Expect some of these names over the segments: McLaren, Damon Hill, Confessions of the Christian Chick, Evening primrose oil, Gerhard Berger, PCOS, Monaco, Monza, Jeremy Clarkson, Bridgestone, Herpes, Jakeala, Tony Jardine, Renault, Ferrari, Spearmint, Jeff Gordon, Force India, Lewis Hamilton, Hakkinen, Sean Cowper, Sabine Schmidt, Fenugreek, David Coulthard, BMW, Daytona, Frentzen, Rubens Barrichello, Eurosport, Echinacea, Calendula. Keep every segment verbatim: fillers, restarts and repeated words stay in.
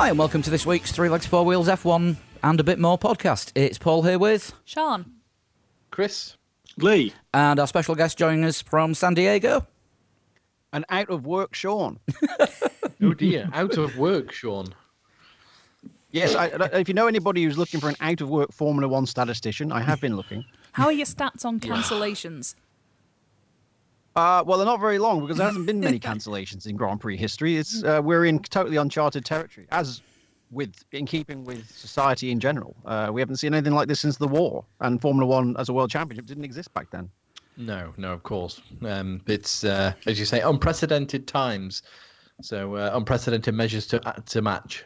Hi and welcome to this week's Three Legs, Four Wheels, F one and a bit more podcast. It's Paul here with... Sean. Chris. Lee. And our special guest joining us from San Diego. An out-of-work Sean. Oh dear, out-of-work Sean. Yes, I, if you know anybody who's looking for an out-of-work Formula One statistician, I have been looking. How are your stats on cancellations? Uh, well, they're not very long because there hasn't been many cancellations in Grand Prix history. It's uh, we're in totally uncharted territory, as with in keeping with society in general. Uh, we haven't seen anything like this since the war, and Formula One as a world championship didn't exist back then. No, no, of course. Um, it's, uh, as you say, unprecedented times. So uh, unprecedented measures to to match.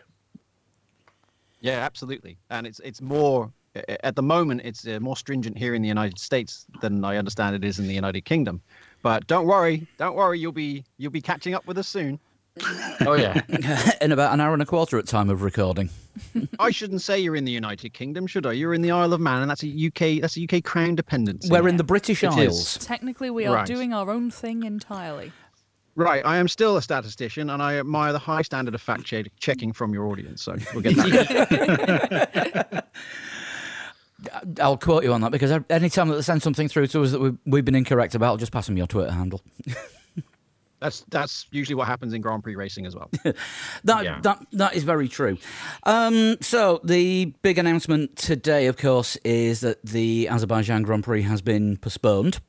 Yeah, absolutely. And it's it's more, at the moment, it's more stringent here in the United States than I understand it is in the United Kingdom. But don't worry, don't worry, you'll be you'll be catching up with us soon. Oh, yeah. In about an hour and a quarter at time of recording. I shouldn't say you're in the United Kingdom, should I? You're in the Isle of Man, and that's a U K that's a U K Crown dependency. We're yeah. in the British it Isles. Is. Technically, we are right. doing our own thing entirely. Right, I am still a statistician, and I admire the high standard of fact-checking from your audience, so we'll get that. I'll quote you on that, because any time that they send something through to us that we've, we've been incorrect about, I'll just pass them your Twitter handle. that's that's usually what happens in Grand Prix racing as well. that, yeah. that That is very true. Um, so, the big announcement today, of course, is that the Azerbaijan Grand Prix has been postponed.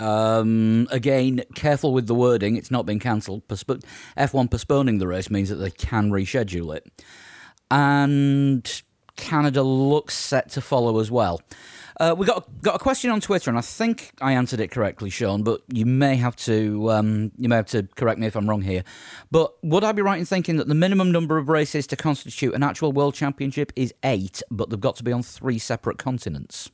Um, again, careful with the wording. It's not been cancelled. Postp- F one postponing the race means that they can reschedule it. And Canada looks set to follow as well. Uh, we got got a question on Twitter, and I think I answered it correctly, Sean. But you may have to um, you may have to correct me if I'm wrong here. But would I be right in thinking that the minimum number of races to constitute an actual world championship is eight, but they've got to be on three separate continents?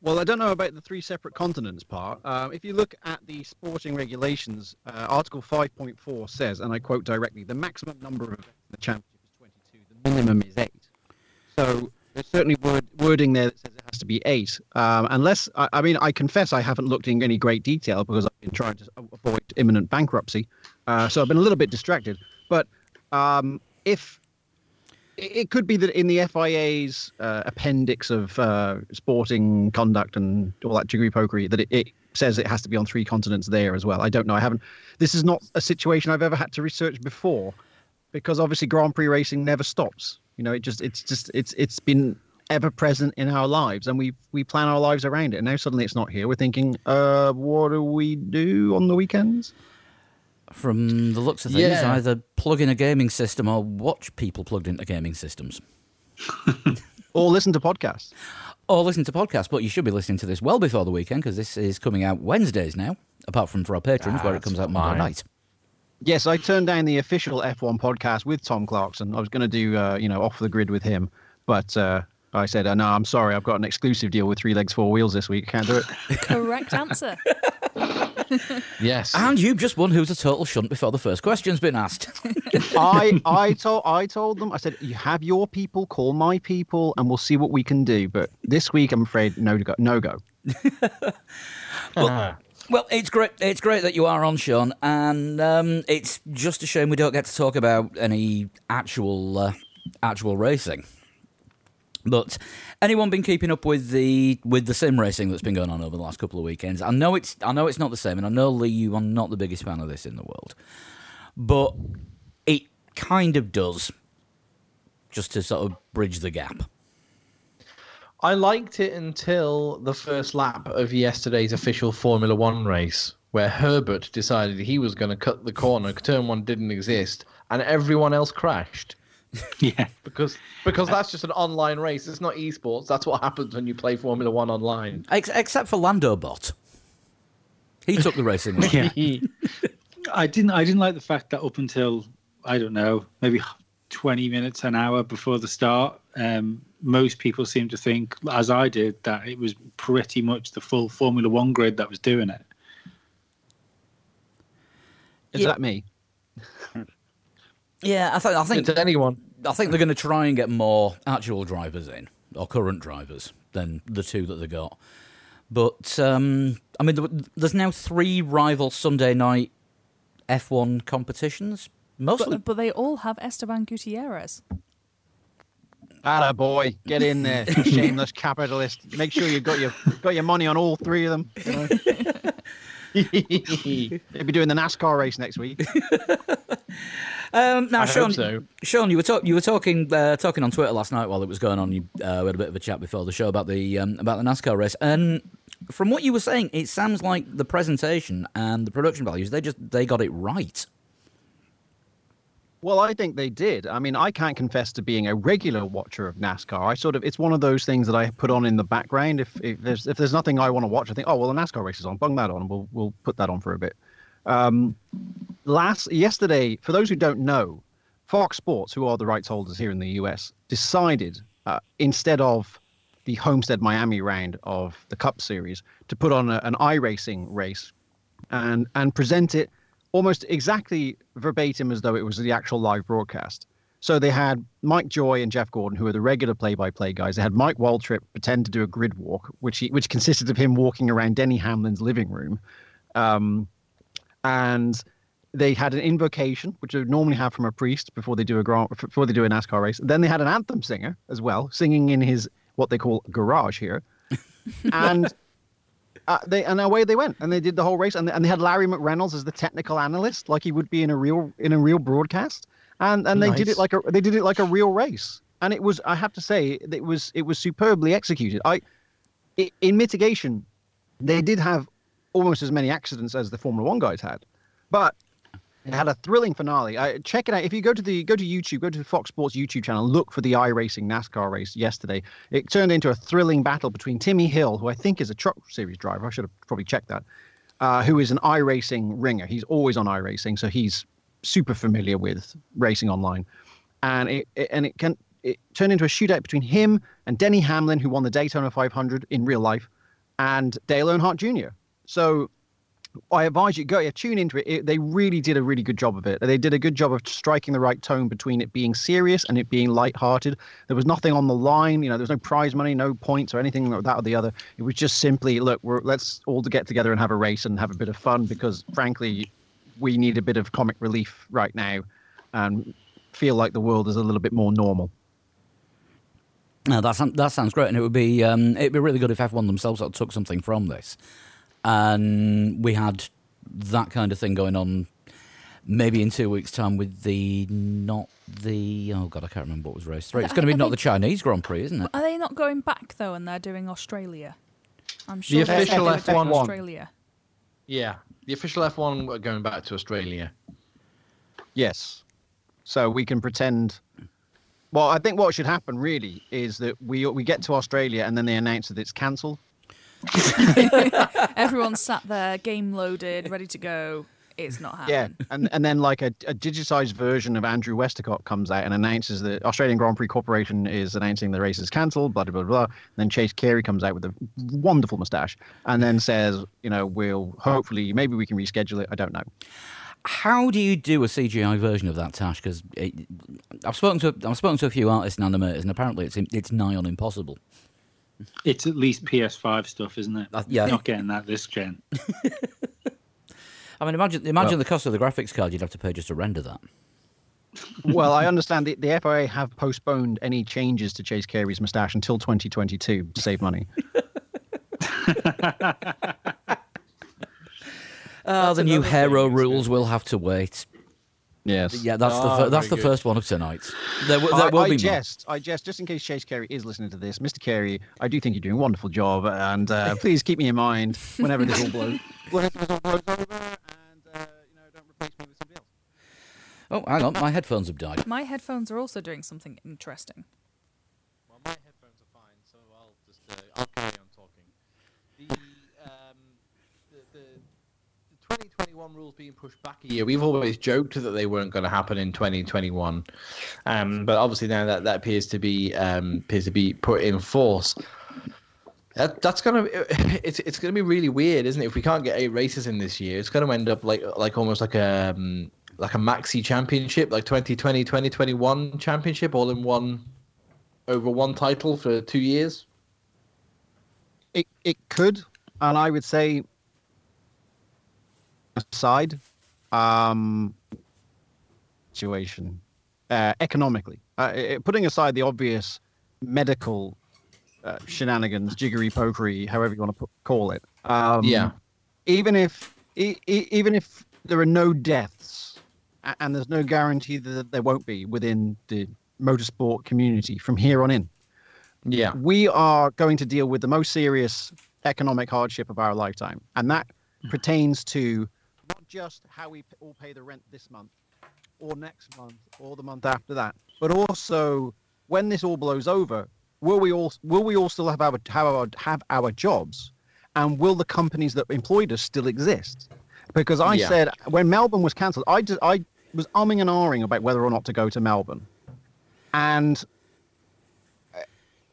Well, I don't know about the three separate continents part. Uh, if you look at the sporting regulations, uh, Article five point four says, and I quote directly, the maximum number of events in the championship is twenty-two, the minimum is eight. So there's certainly word, wording there that says it has to be eight. Um, unless, I, I mean, I confess I haven't looked in any great detail because I've been trying to avoid imminent bankruptcy. Uh, so I've been a little bit distracted. But um, if... It could be that in the F I A's uh, appendix of uh, sporting conduct and all that jiggery pokery that it, it says it has to be on three continents there as well. I don't know. I haven't. This is not a situation I've ever had to research before, because obviously Grand Prix racing never stops. You know, it just it's just it's it's been ever present in our lives, and we we plan our lives around it. And now suddenly it's not here. We're thinking, uh, what do we do on the weekends? From the looks of things, yeah. either plug in a gaming system or watch people plugged into gaming systems. Or listen to podcasts. Or listen to podcasts, but you should be listening to this well before the weekend, because this is coming out Wednesdays now, apart from for our patrons, ah, where it comes out Monday night. Yes, I turned down the official F one podcast with Tom Clarkson. I was going to do, uh, you know, Off the Grid with him, but uh, I said, oh, no, I'm sorry, I've got an exclusive deal with Three Legs, Four Wheels this week, can't do it. Correct answer. Yes, and you've just won. Who's a total shunt before the first question's been asked? I, I told, I told them. I said, "You have your people, call my people, and we'll see what we can do." But this week, I'm afraid, no go, no go. well, uh. well, it's great. It's great that you are on, Sean, and um, it's just a shame we don't get to talk about any actual, uh, actual racing. But anyone been keeping up with the with the sim racing that's been going on over the last couple of weekends? I know it's I know it's not the same, and I know, Lee, you are not the biggest fan of this in the world, but it kind of does, just to sort of bridge the gap. I liked it until the first lap of yesterday's official Formula One race, where Herbert decided he was going to cut the corner. Turn one didn't exist, and everyone else crashed. Yeah, because because that's just an online race. It's not esports. That's what happens when you play Formula One online. Ex- except for Lando Bot, he took the racing. Yeah. I didn't. I didn't like the fact that up until, I don't know, maybe twenty minutes, an hour before the start, um, most people seemed to think, as I did, that it was pretty much the full Formula One grid that was doing it. Is yeah. that me? Yeah, I, th- I think to anyone. I think they're going to try and get more actual drivers in, or current drivers, than the two that they got. But um, I mean, there's now three rival Sunday night F one competitions. Mostly. But, but they all have Esteban Gutierrez. Atta boy, get in there, shameless capitalist. Make sure you've got your got your money on all three of them. You know? They'll be doing the NASCAR race next week. Um, now, I Sean, so. Sean, you were talk, you were talking uh, talking on Twitter last night while it was going on. You uh, had a bit of a chat before the show about the um, about the NASCAR race, and from what you were saying, it sounds like the presentation and the production values they just they got it right. Well, I think they did. I mean, I can't confess to being a regular watcher of NASCAR. I sort of it's one of those things that I put on in the background. If, if there's if there's nothing I want to watch, I think, oh well, the NASCAR race is on. Bung that on. We'll we'll put that on for a bit. Um, last yesterday, for those who don't know, Fox Sports, who are the rights holders here in the U S, decided uh, instead of the Homestead Miami round of the Cup Series to put on a, an iRacing race and and present it almost exactly verbatim as though it was the actual live broadcast. So they had Mike Joy and Jeff Gordon, who are the regular play-by-play guys. They had Mike Waltrip pretend to do a grid walk, which he, which consisted of him walking around Denny Hamlin's living room. Um, and they had an invocation, which they would normally have from a priest before they do a grand, before they do a NASCAR race. Then they had an anthem singer as well, singing in his what they call garage here. And... Uh, they and away they went, and they did the whole race, and they, and they had Larry McReynolds as the technical analyst, like he would be in a real in a real broadcast, and and nice. they did it like a they did it like a real race, and it was I have to say it was it was superbly executed. I it, in mitigation, they did have almost as many accidents as the Formula One guys had, but it had a thrilling finale. I, check it out if you go to the go to YouTube, go to the Fox Sports YouTube channel, look for the iRacing NASCAR race yesterday. It turned into a thrilling battle between Timmy Hill, who I think is a Truck Series driver. I should have probably checked that. Uh, who is an iRacing ringer? He's always on iRacing, so he's super familiar with racing online. And it, it and it can it turned into a shootout between him and Denny Hamlin, who won the Daytona five hundred in real life, and Dale Earnhardt Junior So I advise you go yeah, tune into it. it. They really did a really good job of it. They did a good job of striking the right tone between it being serious and it being lighthearted. There was nothing on the line. You know, there was no prize money, no points or anything like that or the other. It was just simply, look, we're, let's all get together and have a race and have a bit of fun because, frankly, we need a bit of comic relief right now and feel like the world is a little bit more normal. No, that sounds, that sounds great, and it would be um, it'd be really good if F one themselves sort of took something from this. And we had that kind of thing going on maybe in two weeks' time with the, not the, oh God, I can't remember what was race three. It's going to be not the Chinese Grand Prix, isn't it? Are they not going back, though, and they're doing Australia? I'm sure the official F one Australia. Yeah, the official F one are going back to Australia. Yes. So we can pretend... Well, I think what should happen, really, is that we we get to Australia and then they announce that it's cancelled. Everyone sat there, game loaded, ready to go. It's not happening. Yeah, and and then like a, a digitized version of Andrew Westacott comes out and announces that Australian Grand Prix Corporation is announcing the race is cancelled. Blah blah blah. And then Chase Carey comes out with a wonderful moustache and then says, you know, we'll hopefully maybe we can reschedule it. I don't know. How do you do a C G I version of that, Tash? Because I've spoken to I've spoken to a few artists and animators, and apparently it's it's nigh on impossible. It's at least P S five stuff, isn't it? Uh, yeah. Not getting that this gen. I mean, imagine imagine well, the cost of the graphics card you'd have to pay just to render that. Well, I understand the, the F I A have postponed any changes to Chase Carey's moustache until twenty twenty-two to save money. uh, the new hero rules will have to wait. Yes. Yeah, that's oh, the fir- that's the good. first one of tonight. There, w- there I, will I be jest, more. I jest, just in case Chase Carey is listening to this, Mister Carey, I do think you're doing a wonderful job, and uh, please keep me in mind whenever this all blows over, and uh, you know, don't replace me with somebody else. Oh, hang on, my headphones have died. My headphones are also doing something interesting. Well, my headphones are fine, so I'll just uh, I'll carry on talking. The um the. the twenty twenty-one rules being pushed back a year. We've always joked that they weren't going to happen in twenty twenty-one, um, but obviously now that, that appears to be um, appears to be put in force. That, that's going to it's it's going to be really weird, isn't it? If we can't get eight races in this year, it's going to end up like like almost like a um, like a maxi championship, like twenty twenty, twenty twenty-one championship, all in one over one title for two years. It it could, and I would say. Aside, um, situation uh, economically? Uh, it, putting aside the obvious medical uh, shenanigans, jiggery pokery, however you want to put, call it. Um, yeah. Even if e- even if there are no deaths, and there's no guarantee that there won't be within the motorsport community from here on in. Yeah. We are going to deal with the most serious economic hardship of our lifetime. And that pertains to not just how we all pay the rent this month or next month or the month after that, but also when this all blows over, will we all will we all still have our have our, have our jobs? And will the companies that employed us still exist? Because I yeah. said when Melbourne was cancelled, I, just, I was umming and ahhing about whether or not to go to Melbourne. And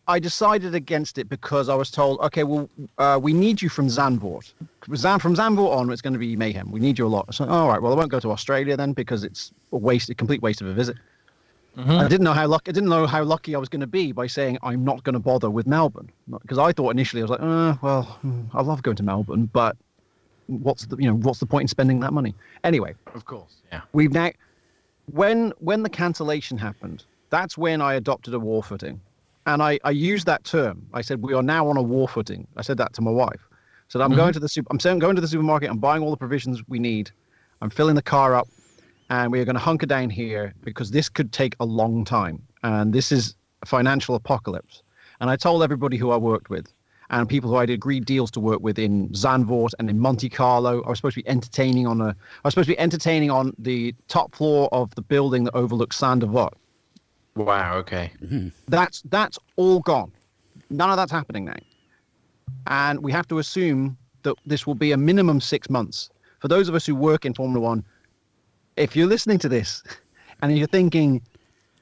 I decided against it because I was told, okay, well, uh, we need you from Zandvoort. From Zandvoort on, it's going to be mayhem. We need you a lot. So, all right, well, I won't go to Australia then because it's a waste, a complete waste of a visit. Mm-hmm. I didn't know how lucky I didn't know how lucky I was going to be by saying I'm not going to bother with Melbourne, because I thought initially I was like, uh, well, I love going to Melbourne, but what's the you know what's the point in spending that money anyway? Of course, yeah. We've now when when the cancellation happened, that's when I adopted a war footing. And I, I used that term. I said, we are now on a war footing. I said that to my wife. So I'm mm-hmm. going to the super, I'm saying, going to the supermarket. I'm buying all the provisions we need. I'm filling the car up, and we are going to hunker down here because this could take a long time. And this is a financial apocalypse. And I told everybody who I worked with and people who I'd agreed deals to work with in Zandvoort and in Monte Carlo. I was supposed to be entertaining on a, I was supposed to be entertaining on the top floor of the building that overlooks Sandvoort. Wow, okay. Mm-hmm. That's that's all gone. None of that's happening now. And we have to assume that this will be a minimum six months. For those of us who work in Formula One, if you're listening to this and you're thinking,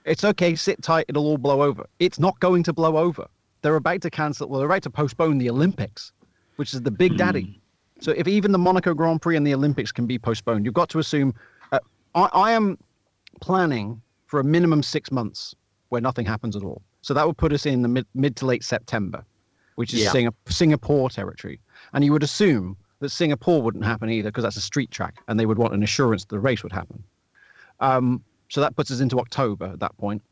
it's okay, sit tight, it'll all blow over. It's not going to blow over. They're about to cancel, well, they're about to postpone the Olympics, which is the big daddy. Mm-hmm. So if even the Monaco Grand Prix and the Olympics can be postponed, you've got to assume, uh, I, I am planning for a minimum six months where nothing happens at all. So that would put us in the mid, mid to late September, which is yeah. Sing- Singapore territory. And you would assume that Singapore wouldn't happen either because that's a street track and they would want an assurance that the race would happen. Um, so that puts us into October at that point.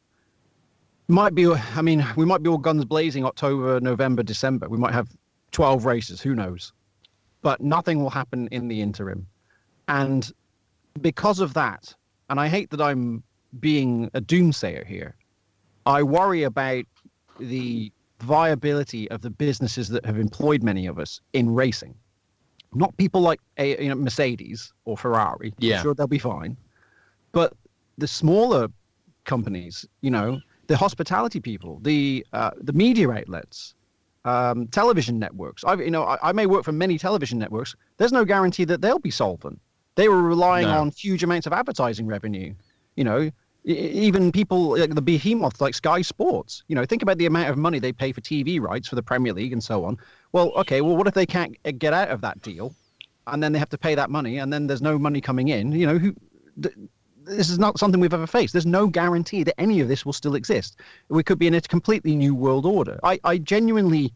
Might be, I mean, we might be all guns blazing October, November, December. We might have twelve races, who knows? But nothing will happen in the interim. And because of that, and I hate that I'm being a doomsayer here, I worry about the viability of the businesses that have employed many of us in racing. Not people like a, you know, Mercedes or Ferrari. Yeah. I'm sure they'll be fine. But the smaller companies, you know, the hospitality people, the uh, the media outlets, um, television networks. I've, you know, I, I may work for many television networks. There's no guarantee that they'll be solvent. They were relying no. on huge amounts of advertising revenue. You know, even people like the behemoths like Sky Sports, you know, think about the amount of money they pay for T V rights for the Premier League and so on. Well, okay, well, what if they can't get out of that deal and then they have to pay that money and then there's no money coming in? You know, who, th- this is not something we've ever faced. There's no guarantee that any of this will still exist. We could be in a completely new world order. I, I genuinely,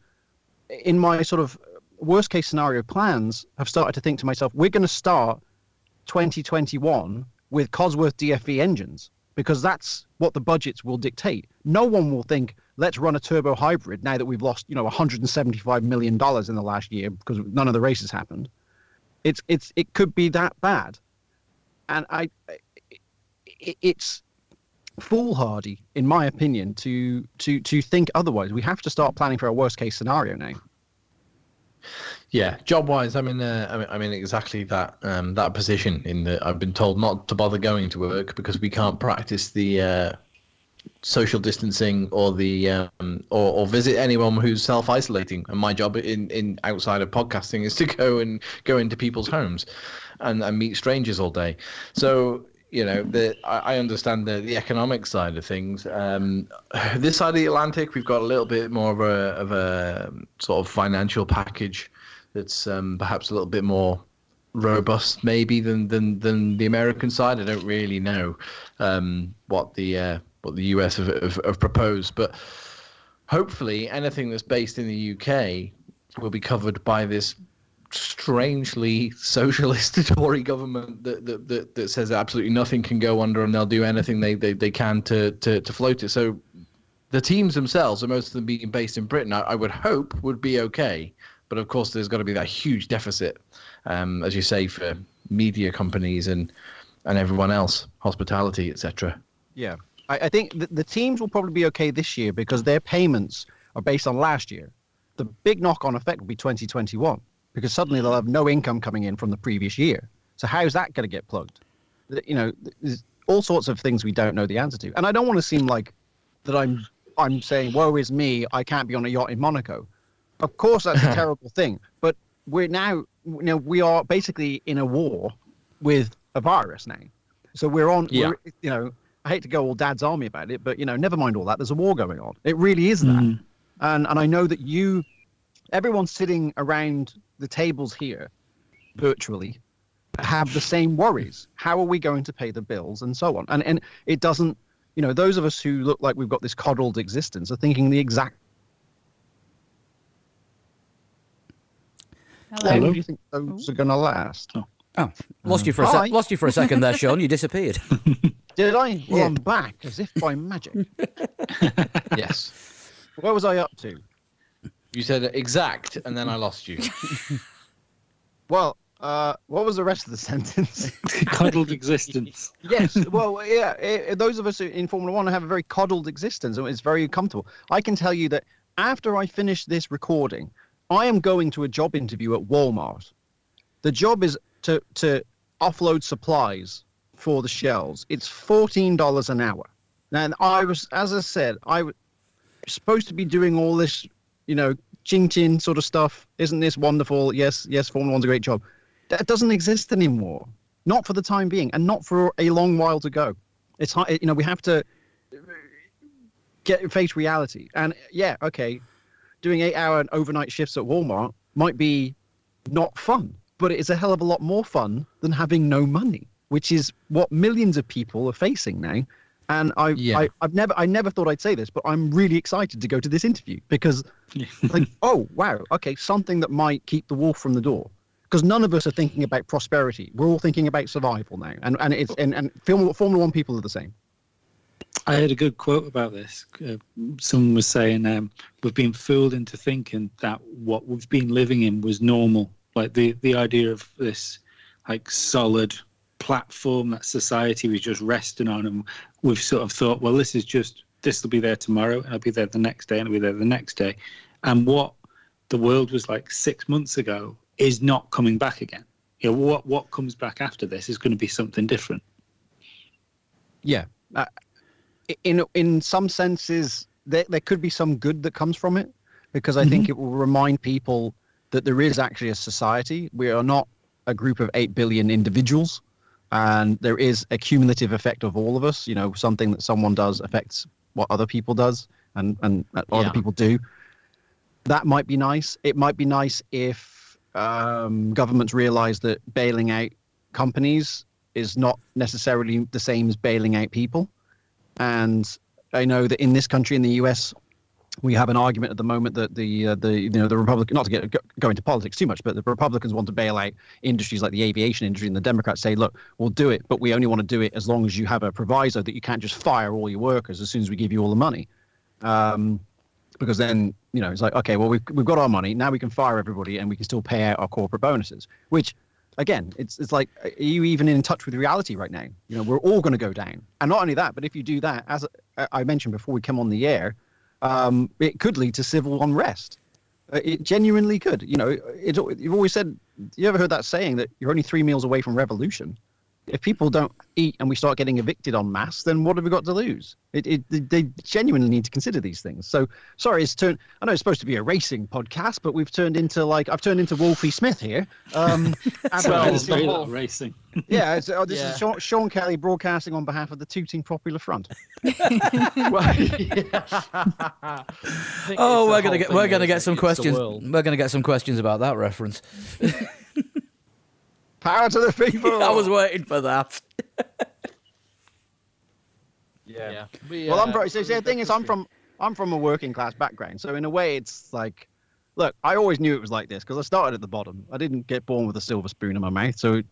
in my sort of worst case scenario plans, have started to think to myself, we're going to start twenty twenty-one with Cosworth D F V engines, because that's what the budgets will dictate. No one will think, let's run a turbo hybrid now that we've lost, you know, one hundred seventy-five million dollars in the last year because none of the races happened. It's it's it could be that bad. And I, it, it's foolhardy, in my opinion, to to to think otherwise. We have to start planning for a worst case scenario now. Yeah, job-wise, I'm in uh, I mean, I'm in exactly that um, that position. In that, I've been told not to bother going to work because we can't practice the uh, social distancing or the um, or, or visit anyone who's self-isolating. And my job in, in outside of podcasting is to go and go into people's homes and, and meet strangers all day. So, you know, the, I understand the, the economic side of things. Um, this side of the Atlantic, we've got a little bit more of a, of a sort of financial package that's um, perhaps a little bit more robust, maybe, than than, than the American side. I don't really know um, what the uh, what the U S have, have, have proposed, but hopefully anything that's based in the U K will be covered by this strangely socialist Tory government that, that that that says absolutely nothing can go under and they'll do anything they they, they can to, to to float it. So the teams themselves, and most of them being based in Britain, I, I would hope would be okay. But of course, there's got to be that huge deficit, um, as you say, for media companies and and everyone else, hospitality, et cetera. Yeah, I, I think th- the teams will probably be okay this year because their payments are based on last year. The big knock-on effect will be twenty twenty-one because suddenly they'll have no income coming in from the previous year. So how's that going to get plugged? You know, there's all sorts of things we don't know the answer to. And I don't want to seem like that I'm I'm saying, woe is me, I can't be on a yacht in Monaco. Of course, that's a terrible thing. But we're now, you know, we are basically in a war with a virus now. So we're on, yeah. we're, you know, I hate to go all dad's army about it, but, you know, never mind all that. There's a war going on. It really is that. Mm. And and I know that you, everyone sitting around the tables here, virtually, have the same worries. How are we going to pay the bills and so on? And and it doesn't, you know, those of us who look like we've got this coddled existence are thinking the exact. Hello. Hello. How do you think those are going to last? Oh, oh. lost you for a sec- lost you for a second there, Sean. You disappeared. Did I? Well, yeah. I'm back as if by magic. Yes. Where was I up to? You said exact, and then I lost you. Well, uh, what was the rest of the sentence? Coddled existence. Yes. Well, yeah. It, those of us in Formula One have a very coddled existence, and it's very comfortable. I can tell you that after I finish this recording, I am going to a job interview at Walmart. The job is to to offload supplies for the shelves. It's fourteen dollars an hour. And I was, as I said, I was supposed to be doing all this, you know, ching chin sort of stuff. Isn't this wonderful? Yes, yes, Formula One's a great job. That doesn't exist anymore, not for the time being, and not for a long while to go. It's high, you know, we have to get face reality. And yeah, okay, doing eight-hour and overnight shifts at Walmart might be not fun, but it is a hell of a lot more fun than having no money, which is what millions of people are facing now. And I, yeah. I, I've never, I never thought I'd say this, but I'm really excited to go to this interview because, like, oh wow, okay, something that might keep the wolf from the door. Because none of us are thinking about prosperity; we're all thinking about survival now. And and it's and and Formula, Formula One people are the same. I heard a good quote about this. Uh, someone was saying, um, "We've been fooled into thinking that what we've been living in was normal, like the the idea of this, like solid." Platform that society was just resting on, and we've sort of thought, well, this is just, this will be there tomorrow, and I'll be there the next day, and I'll be there the next day. And what the world was like six months ago is not coming back again. You know, what what comes back after this is going to be something different. Yeah, uh, in in some senses, there there could be some good that comes from it, because I mm-hmm. think it will remind people that there is actually a society. We are not a group of eight billion individuals. And there is a cumulative effect of all of us. You know, something that someone does affects what other people does and, and yeah. other people do. That might be nice. It might be nice if um, governments realize that bailing out companies is not necessarily the same as bailing out people. And I know that in this country, in the U S, we have an argument at the moment that the uh, the you know the Republican, not to get go, go into politics too much, but the Republicans want to bail out industries like the aviation industry, and the Democrats say, look, we'll do it, but we only want to do it as long as you have a proviso that you can't just fire all your workers as soon as we give you all the money, um, because then you know it's like, okay, well we've we've got our money now, we can fire everybody and we can still pay out our corporate bonuses. Which again, it's it's like, are you even in touch with reality right now? You know, we're all going to go down, and not only that, but if you do that, as I mentioned before we come on the air. Um, it could lead to civil unrest. It genuinely could. You know, it, you've always said, you ever heard that saying that you're only three meals away from revolution? If people don't eat and we start getting evicted en masse, then what have we got to lose? It, it, they genuinely need to consider these things. So, sorry, it's turned. I know it's supposed to be a racing podcast, but we've turned into like I've turned into Wolfie Smith here. Um, well, very little racing. Yeah, it's, oh, this yeah. is Sean, Sean Kelly broadcasting on behalf of the Tooting Popular Front. well, yeah. Oh, we're gonna get we're gonna get some questions. We're gonna get some questions about that reference. Power to the people! I was waiting for that. yeah. yeah. We, well, uh, I'm from, so the thing is, I'm from I'm from a working class background, so in a way, it's like look, I always knew it was like this because I started at the bottom. I didn't get born with a silver spoon in my mouth. So, you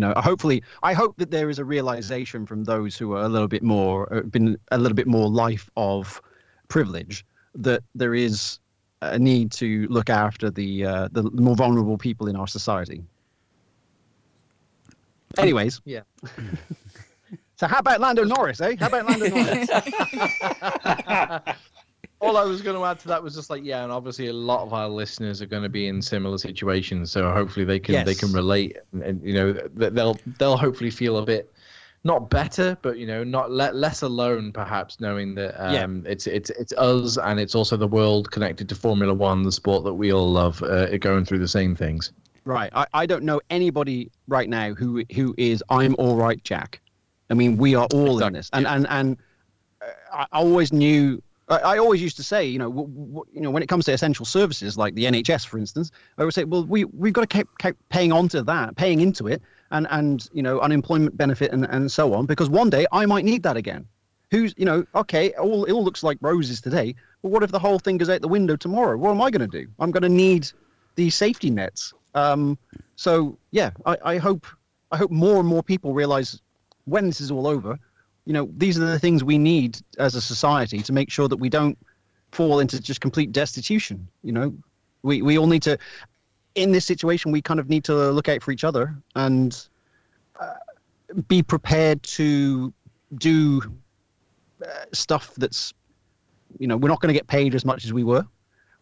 know, hopefully, I hope that there is a realization from those who are a little bit more, been a little bit more life of privilege, that there is a need to look after the uh, the more vulnerable people in our society. Anyways, yeah. So how about Lando Norris, eh? How about Lando Norris? All I was going to add to that was just like, yeah, and obviously a lot of our listeners are going to be in similar situations, so hopefully they can yes. they can relate, and, and you know they'll they'll hopefully feel a bit not better, but you know not le less alone, perhaps, knowing that um, yeah. it's it's it's us and it's also the world connected to Formula One, the sport that we all love, uh, going through the same things. Right. I, I don't know anybody right now who who is I'm all right, Jack. I mean, we are all exactly. in this, and yeah. and and I always knew. I always used to say, you know, w w you know, when it comes to essential services like the N H S, for instance, I would say, well, we we've got to keep, keep paying onto that, paying into it, and and you know, unemployment benefit and and so on, because one day I might need that again. Who's, you know, okay, all it all looks like roses today, but what if the whole thing goes out the window tomorrow? What am I going to do? I'm going to need these safety nets. Um, so yeah, I, I hope I hope more and more people realize, when this is all over, you know, these are the things we need as a society to make sure that we don't fall into just complete destitution. You know, we, we all need to, in this situation, we kind of need to look out for each other and uh, be prepared to do uh, stuff that's, you know, we're not going to get paid as much as we were.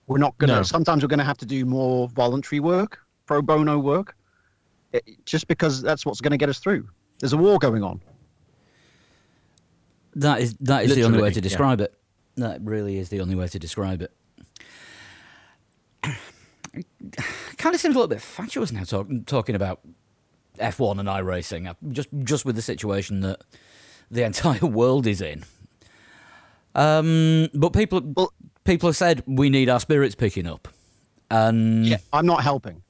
We're not going to, no. sometimes we're going to have to do more voluntary work, pro bono work, just because that's what's going to get us through. There's a war going on. That is that is Literally, the only way to describe yeah. it. That really is the only way to describe it. It kind of seems a little bit fatuous now, talk, talking about F one and iRacing, just just with the situation that the entire world is in. Um, but people well, people have said we need our spirits picking up, and yeah, I'm not helping.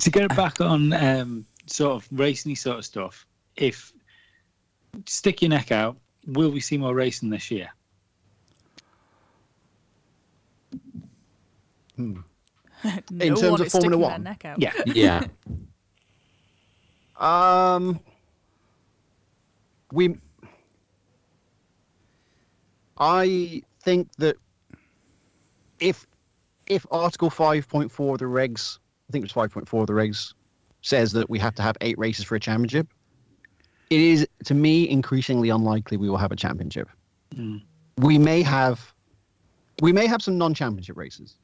To get it back on um, sort of racing-y sort of stuff, if stick your neck out, will we see more racing this year? Hmm. no In terms of Formula One, yeah, yeah. um, we, I think that if if Article five point four of the regs. I think it was five point four of the regs, says that we have to have eight races for a championship. It is, to me, increasingly unlikely we will have a championship. Mm. We may have, we may have some non-championship races.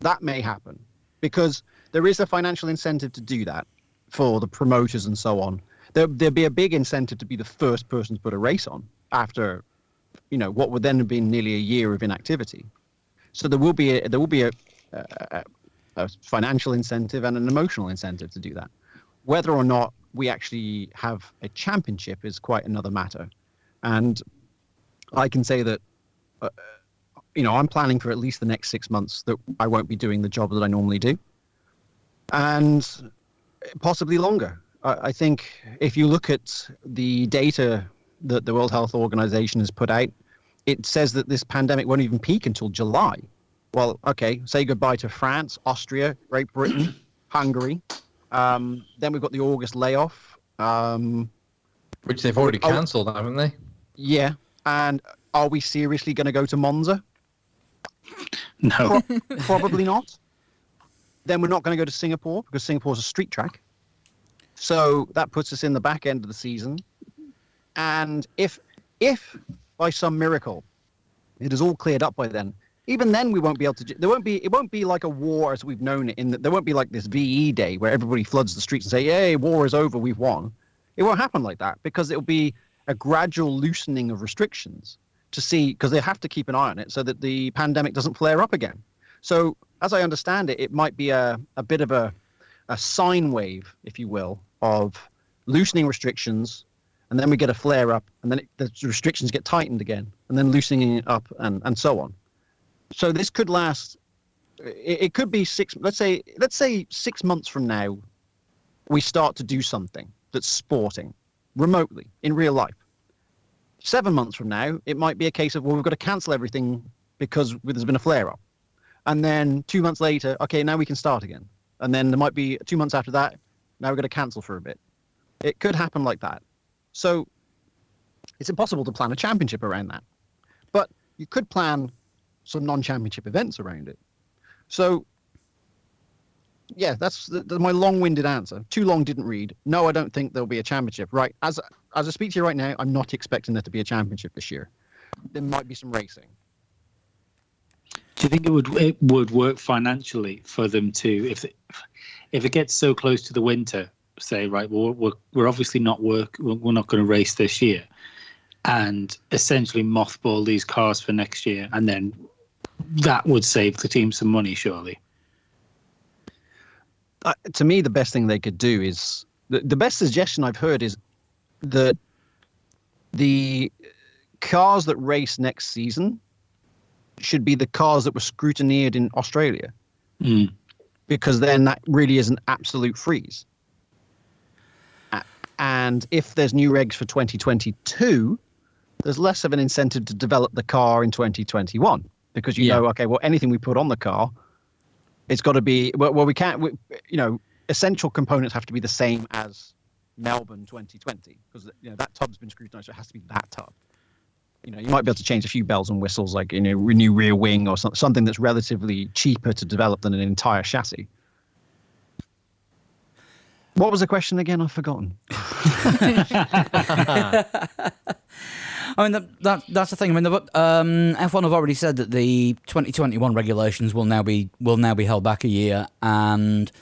That may happen because there is a financial incentive to do that for the promoters and so on. There, there'd be a big incentive to be the first person to put a race on after, you know, what would then have been nearly a year of inactivity. So there will be a, there will be a. a, a a financial incentive and an emotional incentive to do that. Whether or not we actually have a championship is quite another matter. And I can say that, uh, you know, I'm planning for at least the next six months that I won't be doing the job that I normally do. And possibly longer. I, I think if you look at the data that the World Health Organization has put out, it says that this pandemic won't even peak until July. Well, okay, say goodbye to France, Austria, Great Britain, Hungary. Um, then we've got the August layoff. Um, Which they've already cancelled, oh, haven't they? Yeah. And are we seriously going to go to Monza? No. Pro probably not. Then we're not going to go to Singapore because Singapore's a street track. So that puts us in the back end of the season. And if, if by some miracle, it is all cleared up by then, even then, we won't be able to. There won't be. It won't be like a war as we've known it. In that, there won't be like this V E day where everybody floods the streets and say, "Hey, war is over. We've won." It won't happen like that because it'll be a gradual loosening of restrictions to see, because they have to keep an eye on it so that the pandemic doesn't flare up again. So, as I understand it, it might be a a bit of a a sine wave, if you will, of loosening restrictions. And then we get a flare up, and then it, the restrictions get tightened again, and then loosening it up, and and so on. So this could last. It could be six. Let's say, let's say six months from now, we start to do something that's sporting, remotely in real life. seven months from now, it might be a case of, well, we've got to cancel everything because there's been a flare-up. And then two months later, okay, now we can start again. And then there might be two months after that, now we've got to cancel for a bit. It could happen like that. So it's impossible to plan a championship around that. But you could plan some non-championship events around it. So, yeah, that's the, the, my long-winded answer. Too long, didn't read. No, I don't think there'll be a championship. Right, as, as I speak to you right now, I'm not expecting there to be a championship this year. There might be some racing. Do you think it would it would work financially for them to, if it, if it gets so close to the winter, say, right, well, we're we're obviously not work, we're not going to race this year, and essentially mothball these cars for next year, and then that would save the team some money, surely. Uh, to me, the best thing they could do is the the best suggestion I've heard is that the cars that race next season should be the cars that were scrutineered in Australia, mm. because then that really is an absolute freeze. And if there's new regs for twenty twenty-two, there's less of an incentive to develop the car in twenty twenty-one, because you yeah. know, okay, well, anything we put on the car, it's got to be, well, well we can't, we, you know, essential components have to be the same as Melbourne twenty twenty, because, you know, that tub's been scrutinized, so it has to be that tub. You know, you might be able to change a few bells and whistles, like, you know, a new rear wing or something, something that's relatively cheaper to develop than an entire chassis. What was the question again? I've forgotten. I mean, that, that that's the thing. I mean, the, um, F one have already said that the twenty twenty-one regulations will now be will now be held back a year, and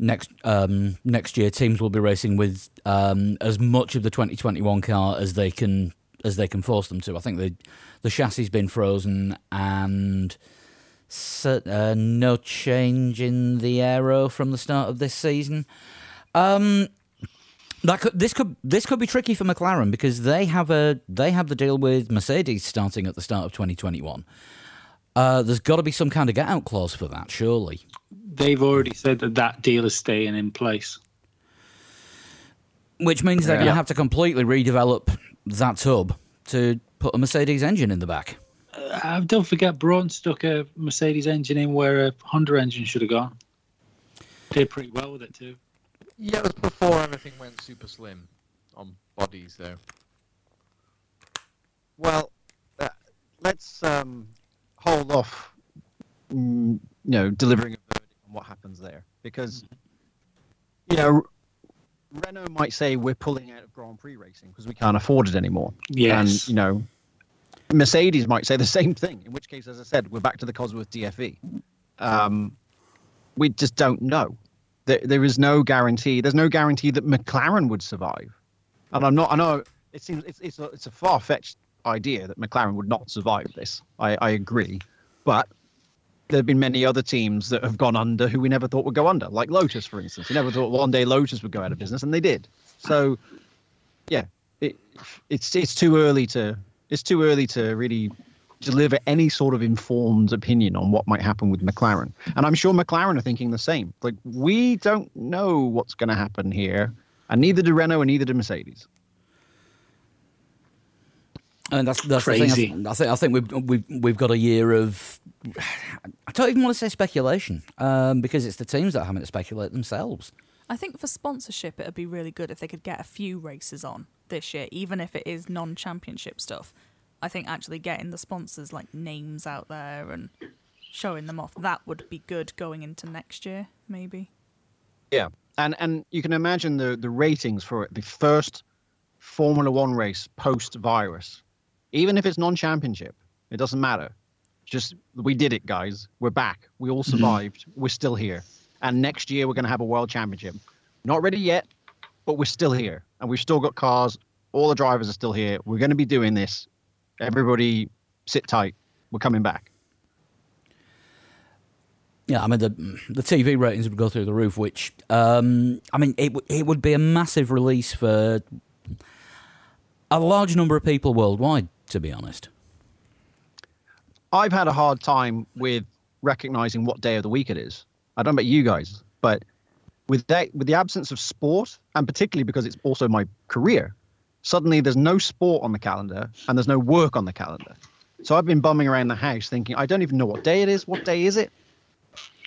next um, next year teams will be racing with um, as much of the twenty twenty-one car as they can. As they can force them to. I think the the chassis has been frozen, and cert, uh, no change in the aero from the start of this season. Um, that could, this could this could be tricky for McLaren, because they have a they have the deal with Mercedes starting at the start of twenty twenty-one. Uh, there's got to be some kind of get out clause for that, surely. They've already said that that deal is staying in place, which means they're yeah. going to have to completely redevelop that hub to put a Mercedes engine in the back. Uh, don't forget, Brawn stuck a Mercedes engine in where a Honda engine should have gone. Did pretty well with it too. Yeah, it was before everything went super slim on bodies, though. Well, uh, let's um, hold off, you know, delivering a verdict on what happens there, because, you know, Renault might say we're pulling out of Grand Prix racing because we can't afford it anymore. Yes. And, you know, Mercedes might say the same thing, in which case, as I said, we're back to the Cosworth D F E. Um, we just don't know. There, there is no guarantee. There's no guarantee that McLaren would survive. And I'm not, I know it seems it's, it's a, it's a far-fetched idea that McLaren would not survive this. I, I agree. But there have been many other teams that have gone under who we never thought would go under, like Lotus, for instance. We never thought one day Lotus would go out of business, and they did. So, yeah, it, it's it's too early to it's too early to really deliver any sort of informed opinion on what might happen with McLaren. And I'm sure McLaren are thinking the same. Like, we don't know what's going to happen here, and neither do Renault and neither do Mercedes. And that's that's crazy. The thing. I think I think we've we've we've got a year of, I don't even want to say speculation, um, because it's the teams that are having to speculate themselves. I think for sponsorship, it would be really good if they could get a few races on this year, even if it is non-championship stuff. I think actually getting the sponsors, like, names out there and showing them off, that would be good going into next year, maybe. Yeah, and and you can imagine the the ratings for it, the first Formula One race post-virus. Even if it's non-championship, it doesn't matter. Just, we did it, guys. We're back. We all survived. Mm-hmm. We're still here. And next year, we're going to have a world championship. Not ready yet, but we're still here. And we've still got cars. All the drivers are still here. We're going to be doing this. Everybody sit tight. We're coming back. Yeah, I mean, the the T V ratings would go through the roof, which, um, I mean, it it would be a massive release for a large number of people worldwide, to be honest. I've had a hard time with recognising what day of the week it is. I don't know about you guys, but with that, with the absence of sport, and particularly because it's also my career, Suddenly there's no sport on the calendar and there's no work on the calendar. So I've been bumming around the house thinking, I don't even know what day it is. What day is it?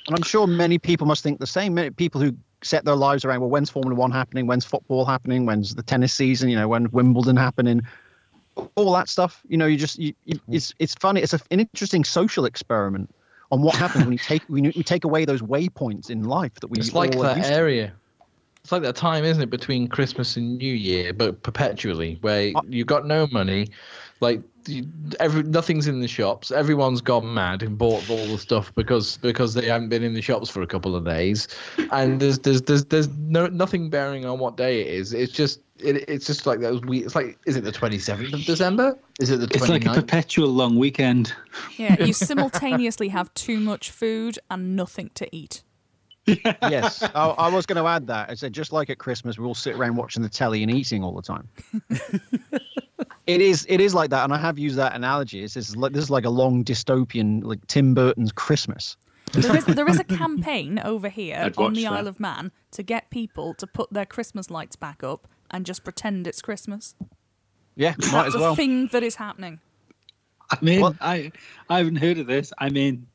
And I'm sure many people must think the same. Many people who set their lives around, well, when's Formula One happening? When's football happening? When's the tennis season? You know, when Wimbledon happening? All that stuff. You know, you just you, you, it's it's funny. It's a, an interesting social experiment on what happens when you take we, we take away those waypoints in life that we. It's like that area. To. It's like that time, isn't it, between Christmas and New Year, but perpetually, where you got no money, like you, every nothing's in the shops. Everyone's gone mad and bought all the stuff because because they haven't been in the shops for a couple of days, and there's there's there's there's no nothing bearing on what day it is. It's just it, it's just like those week. It's like, is it the twenty-seventh of December? Is it the twenty-ninth? It's like a perpetual long weekend. Yeah, you simultaneously have too much food and nothing to eat. Yes, I, I was going to add that. I said, just like at Christmas, we all sit around watching the telly and eating all the time. it is, it is like that, and I have used that analogy. It's just like, this is like a long dystopian, like Tim Burton's Christmas. There is, there is a campaign over here I'd on the that. Isle of Man to get people to put their Christmas lights back up and just pretend it's Christmas. Yeah, that's might as well. A thing that is happening. I mean, well, I, I haven't heard of this. I mean.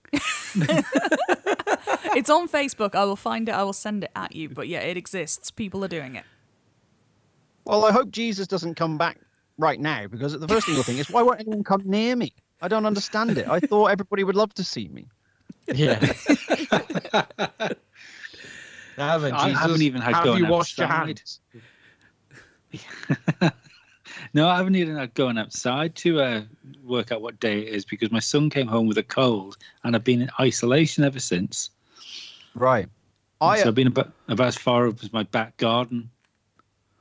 It's on Facebook. I will find it. I will send it at you. But yeah, it exists. People are doing it. Well, I hope Jesus doesn't come back right now, because the first thing you'll think is, why won't anyone come near me? I don't understand it. I thought everybody would love to see me. Yeah. haven't, I Jesus, haven't even had have going you washed your hands? No, I haven't even had going outside to uh, work out what day it is, because my son came home with a cold and I've been in isolation ever since. Right. I, so I've been about, about as far up as my back garden.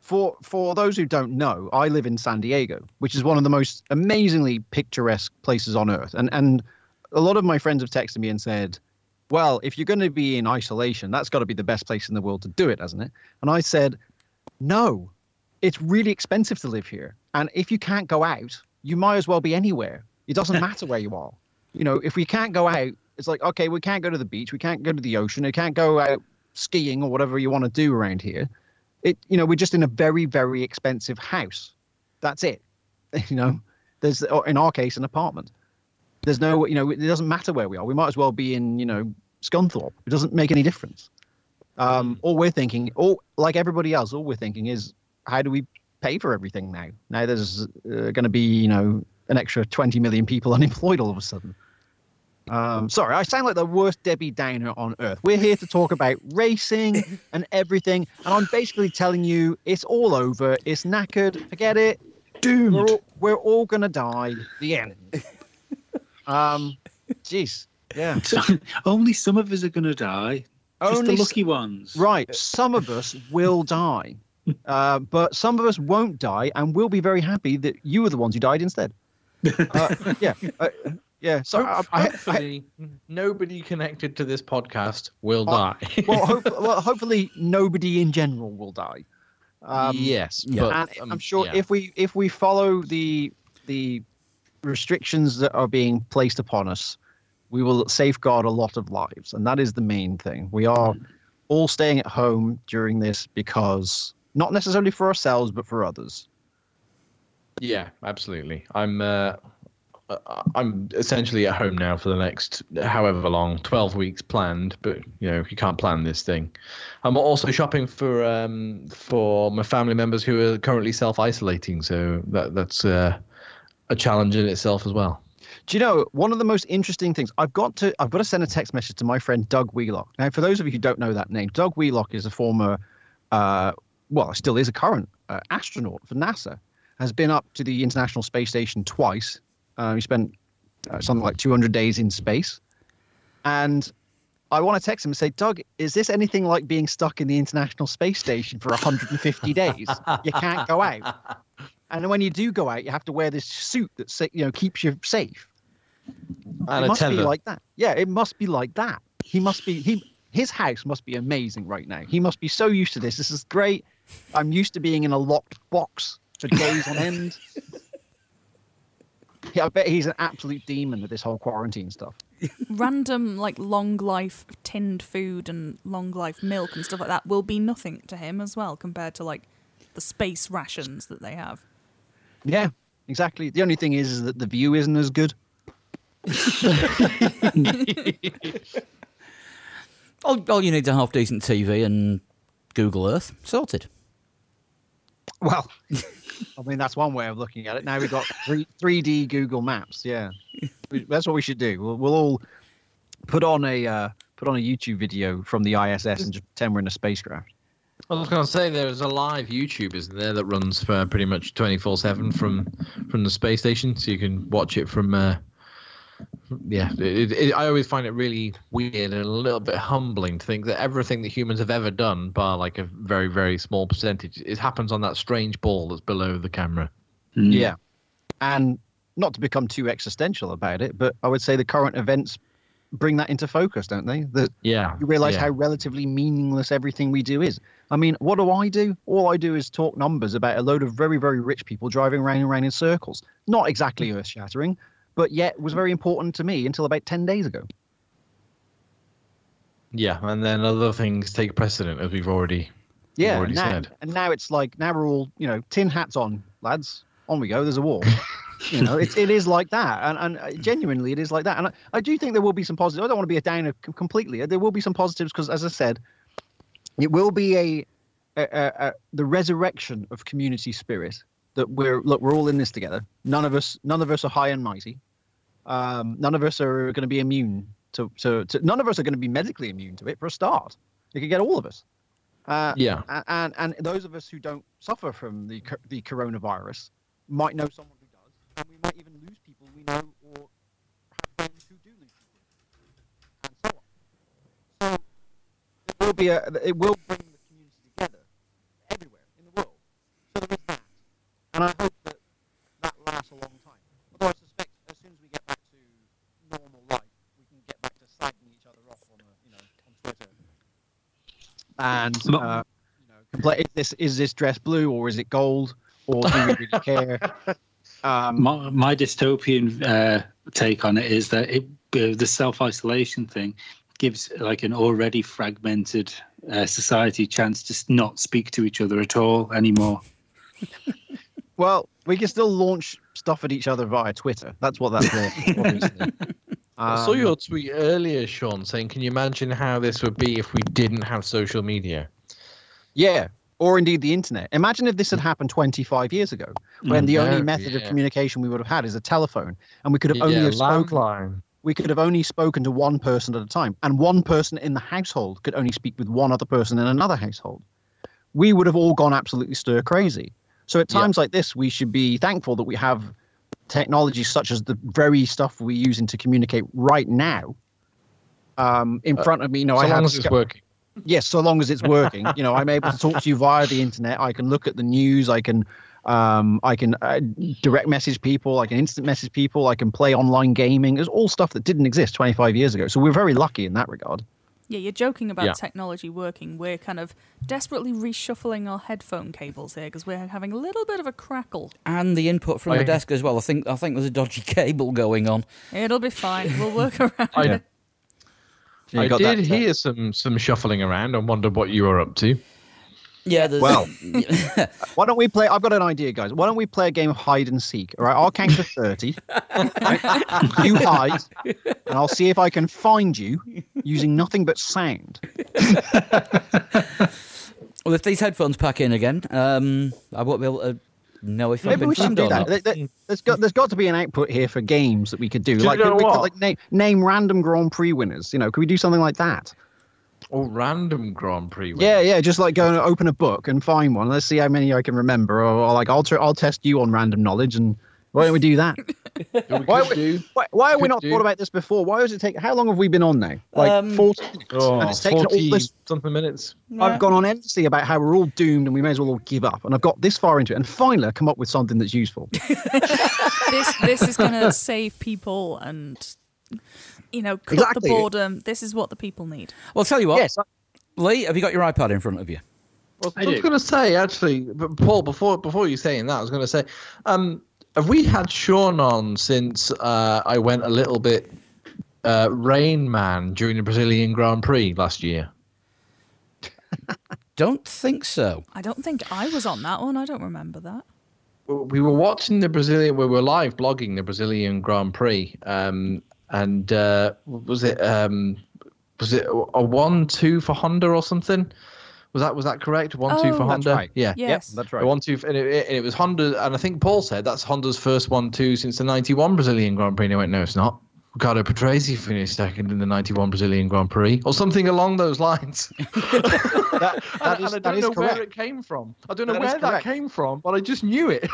For for those who don't know, I live in San Diego, which is one of the most amazingly picturesque places on earth. And and a lot of my friends have texted me and said, well, if you're going to be in isolation, that's got to be the best place in the world to do it, hasn't it? And I said, no, it's really expensive to live here. And if you can't go out, you might as well be anywhere. It doesn't matter where you are. You know, if we can't go out, it's like, okay, we can't go to the beach, we can't go to the ocean, we can't go out skiing or whatever you want to do around here. It, you know, we're just in a very, very expensive house. That's it. You know, there's, or in our case, an apartment. There's no, you know, it doesn't matter where we are. We might as well be in, you know, Scunthorpe. It doesn't make any difference. Um, all we're thinking, all like everybody else, all we're thinking is, how do we pay for everything now? Now there's uh, going to be, you know, an extra twenty million people unemployed all of a sudden. Um, sorry, I sound like the worst Debbie Downer on earth. We're here to talk about racing and everything, and I'm basically telling you it's all over. It's knackered. Forget it. Doomed. We're all, we're all gonna die. The end. Um, jeez. Yeah. Only some of us are gonna die. Only Just the lucky s- ones. Right. Some of us will die, uh, but some of us won't die, and we'll be very happy that you were the ones who died instead. Uh, yeah. Uh, Yeah, so hopefully I, I, nobody connected to this podcast will uh, die. well, hope, well, hopefully nobody in general will die. Um, yes, yeah, but and um, I'm sure yeah. if we if we follow the the restrictions that are being placed upon us, we will safeguard a lot of lives, and that is the main thing. We are all staying at home during this because not necessarily for ourselves, but for others. Yeah, absolutely. I'm. Uh... I'm essentially at home now for the next however long, twelve weeks planned, but you know, you can't plan this thing. I'm also shopping for um for my family members who are currently self-isolating, so that that's uh, a challenge in itself as well. Do you know, one of the most interesting things, I've got to I've got to send a text message to my friend Doug Wheelock. Now, for those of you who don't know that name, Doug Wheelock is a former uh well, still is a current uh, astronaut for NASA, has been up to the International Space Station twice. Uh, he spent uh, something like two hundred days in space. And I want to text him and say, Doug, is this anything like being stuck in the International Space Station for one hundred fifty days? You can't go out. And when you do go out, you have to wear this suit that, you know, keeps you safe. And it must tether. be like that. Yeah, it must be like that. He must be, he, his house must be amazing right now. He must be so used to this. This is great. I'm used to being in a locked box for days on end. Yeah, I bet he's an absolute demon with this whole quarantine stuff. Random, like, long-life tinned food and long-life milk and stuff like that will be nothing to him as well compared to, like, the space rations that they have. Yeah, exactly. The only thing is, is that the view isn't as good. all, all you need is a half-decent T V and Google Earth. Sorted. Well, I mean, that's one way of looking at it. Now we've got three D Google Maps. Yeah, that's what we should do. We'll, we'll all put on a uh, put on a YouTube video from the I S S and just pretend we're in a spacecraft. Well, I was going to say there's a live YouTube, isn't there, that runs for pretty much twenty-four seven from from the space station, so you can watch it from. Uh, yeah, it, it, I always find it really weird and a little bit humbling to think that everything that humans have ever done, bar like a very, very small percentage, it happens on that strange ball that's below the camera. Mm. Yeah, and not to become too existential about it, but I would say the current events bring that into focus, don't they? That yeah, you realise yeah. how relatively meaningless everything we do is. I mean, what do I do? All I do is talk numbers about a load of very, very rich people driving round and round in circles. Not exactly earth-shattering, but yet was very important to me until about ten days ago. Yeah, and then other things take precedent, as we've already, yeah, we've already now, said. And now it's like, now we're all, you know, tin hats on, lads. On we go, there's a war. You know, it, it is like that. And, and genuinely, it is like that. And I, I do think there will be some positives. I don't want to be a downer completely. There will be some positives because, as I said, it will be a, a, a, a the resurrection of community spirit. That we're look, we're all in this together. None of us, none of us are high and mighty. Um, none of us are going to be immune to, to, to. None of us are going to be medically immune to it for a start. It could get all of us. Uh, yeah. And and those of us who don't suffer from the the coronavirus might know someone who does, and we might even lose people we know or have friends who do lose people, and so on. So it will be a. It will bring the community together everywhere in the world. So there is that. And I hope that that lasts a long time. Although I suspect as soon as we get back to normal life, we can get back to slagging each other off on, a, you know, on Twitter. And, uh, you know, is this, is this dress blue or is it gold? Or do we really care? Um, my, my dystopian uh, take on it is that it, uh, the self-isolation thing gives like an already fragmented uh, society a chance to not speak to each other at all anymore. Well, we can still launch stuff at each other via Twitter. That's what that's for, obviously. um, I saw your tweet earlier, Sean, saying, can you imagine how this would be if we didn't have social media? Yeah, or indeed the internet. Imagine if this had happened twenty-five years ago, when mm, the only method yeah. of communication we would have had is a telephone, and we could have only yeah, have spoken, we could have only spoken to one person at a time, and one person in the household could only speak with one other person in another household. We would have all gone absolutely stir crazy. So at times yeah. like this, we should be thankful that we have technology such as the very stuff we're using to communicate right now um, in uh, front of me. You know, so I long have as it's sc- working. Yes, so long as it's working. You know, I'm able to talk to you via the internet. I can look at the news. I can um, I can uh, direct message people. I can instant message people. I can play online gaming. It's all stuff that didn't exist twenty-five years ago. So we're very lucky in that regard. Yeah, you're joking about yeah. technology working. We're kind of desperately reshuffling our headphone cables here because we're having a little bit of a crackle. And the input from oh, the yeah. desk as well. I think I think there's a dodgy cable going on. It'll be fine. We'll work around I, it. Yeah. I did hear some, some shuffling around and wondered what you were up to. Yeah. There's... Well, why don't we play... I've got an idea, guys. Why don't we play a game of hide and seek? All right, I'll count to thirty. Right? You hide, and I'll see if I can find you using nothing but sound. Well, if these headphones pack in again, um, I won't be able to know if Maybe I've been found or not. Maybe we should do that. There's got, there's got to be an output here for games that we could do. do like, you know could, like name, name random Grand Prix winners. You know, could we do something like that? Or random Grand Prix winners. Yeah, yeah, just like go and open a book and find one. Let's see how many I can remember. Or, or like, I'll, tr- I'll test you on random knowledge. And why don't we do that? why have we, why, why have we not do. thought about this before? Why does it take? How long have we been on now? Like um, forty minutes. Oh, and it's taken all this something minutes. Yeah. I've gone on endlessly about how we're all doomed and we may as well all give up. And I've got this far into it, and finally I come up with something that's useful. this this is going to save people and. You know, cut exactly. the boredom. This is what the people need. Well, I'll tell you what. Yes. Lee, have you got your iPad in front of you? Well, I, I was going to say, actually, but Paul, before before you saying that, I was going to say, um, have we had Sean on since uh, I went a little bit uh, Rain Man during the Brazilian Grand Prix last year? don't think so. I don't think I was on that one. I don't remember that. We were watching the Brazilian, we were live blogging the Brazilian Grand Prix. Um, and uh, was it um, was it a one two for Honda or something? Was that was that correct? One oh, two for Honda. Right. Yeah, yes. Yep, that's right. A one two, and it, and it was Honda. And I think Paul said that's Honda's first one two since the ninety-one Brazilian Grand Prix. And he went, no, it's not. Ricardo Patrese finished second in the ninety-one Brazilian Grand Prix, or something along those lines. that, that is, and I don't that know is where it came from. I don't know that where that came from, but I just knew it.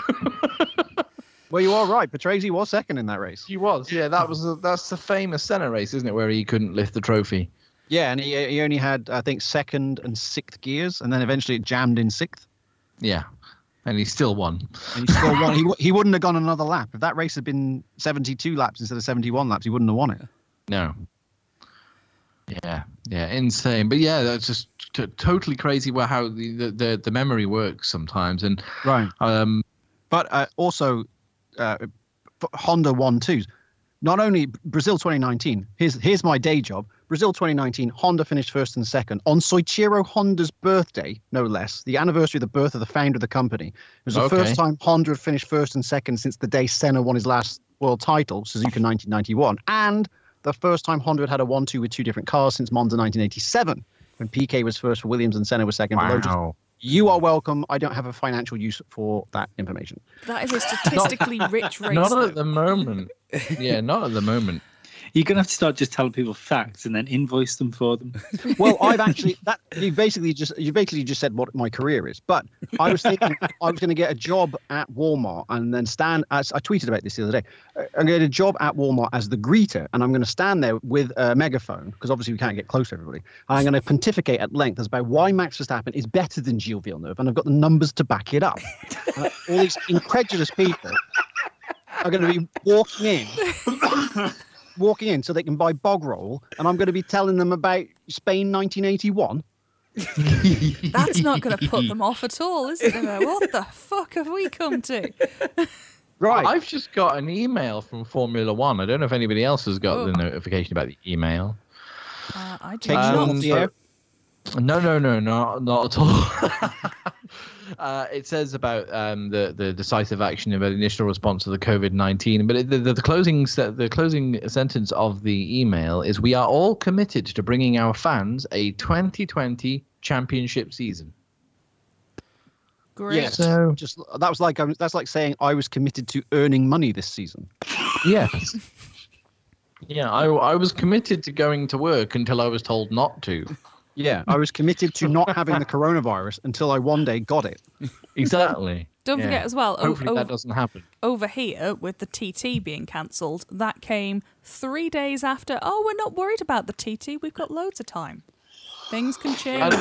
Well, you are right. Patrese was second in that race. He was. Yeah, that was a, that's the famous Senna race, isn't it, where he couldn't lift the trophy. Yeah, and he he only had, I think, second and sixth gears, and then eventually it jammed in sixth. Yeah, and he still won. And he still won. He, he wouldn't have gone another lap. If that race had been seventy-two laps instead of seventy-one laps, he wouldn't have won it. No. Yeah, yeah, insane. But yeah, that's just t- totally crazy how the, the, the, the memory works sometimes. And right. Um, but uh, also, uh, Honda won twos. Not only Brazil twenty nineteen, here's, here's my day job. Brazil twenty nineteen, Honda finished first and second on Soichiro Honda's birthday, no less, the anniversary of the birth of the founder of the company. It was the okay. first time Honda had finished first and second since the day Senna won his last world title, Suzuka nineteen ninety-one, and the first time Honda had had a one two with two different cars since Monza nineteen eighty-seven, when Piquet was first for Williams and Senna was second wow. for Lotus. You are welcome. I don't have a financial use for that information. That is a statistically not, rich race. Not though. At the moment. Yeah, not at the moment. You're going to have to start just telling people facts and then invoice them for them. Well, I've actually that you basically just you basically just said what my career is. But I was thinking I was going to get a job at Walmart and then stand as I tweeted about this the other day. I'm going to get a job at Walmart as the greeter, and I'm going to stand there with a megaphone because obviously we can't get close to everybody. I'm going to pontificate at length as about why Max Verstappen is better than Gilles Villeneuve, and I've got the numbers to back it up. Uh, all these incredulous people are going to be walking in. walking in so they can buy bog roll, and I'm going to be telling them about Spain nineteen eighty-one. That's not going to put them off at all, is it? What the fuck have we come to? Right. I've just got an email from Formula One. I don't know if anybody else has got oh. the notification about the email. Uh, I do um, not. So, no, no, no, no, not at all. Uh, it says about um, the, the decisive action about initial response to the COVID nineteen. But it, the, the, the, closing se- the closing sentence of the email is, we are all committed to bringing our fans a twenty twenty championship season. Great. Yeah, so, just, that was like, that's like saying I was committed to earning money this season. Yes. Yeah, I, I was committed to going to work until I was told not to. Yeah, I was committed to not having the coronavirus until I one day got it. Exactly. Don't yeah. forget as well. Hopefully over, that doesn't happen. Over here, with the T T being cancelled, that came three days after, oh, we're not worried about the T T. We've got loads of time. Things can change.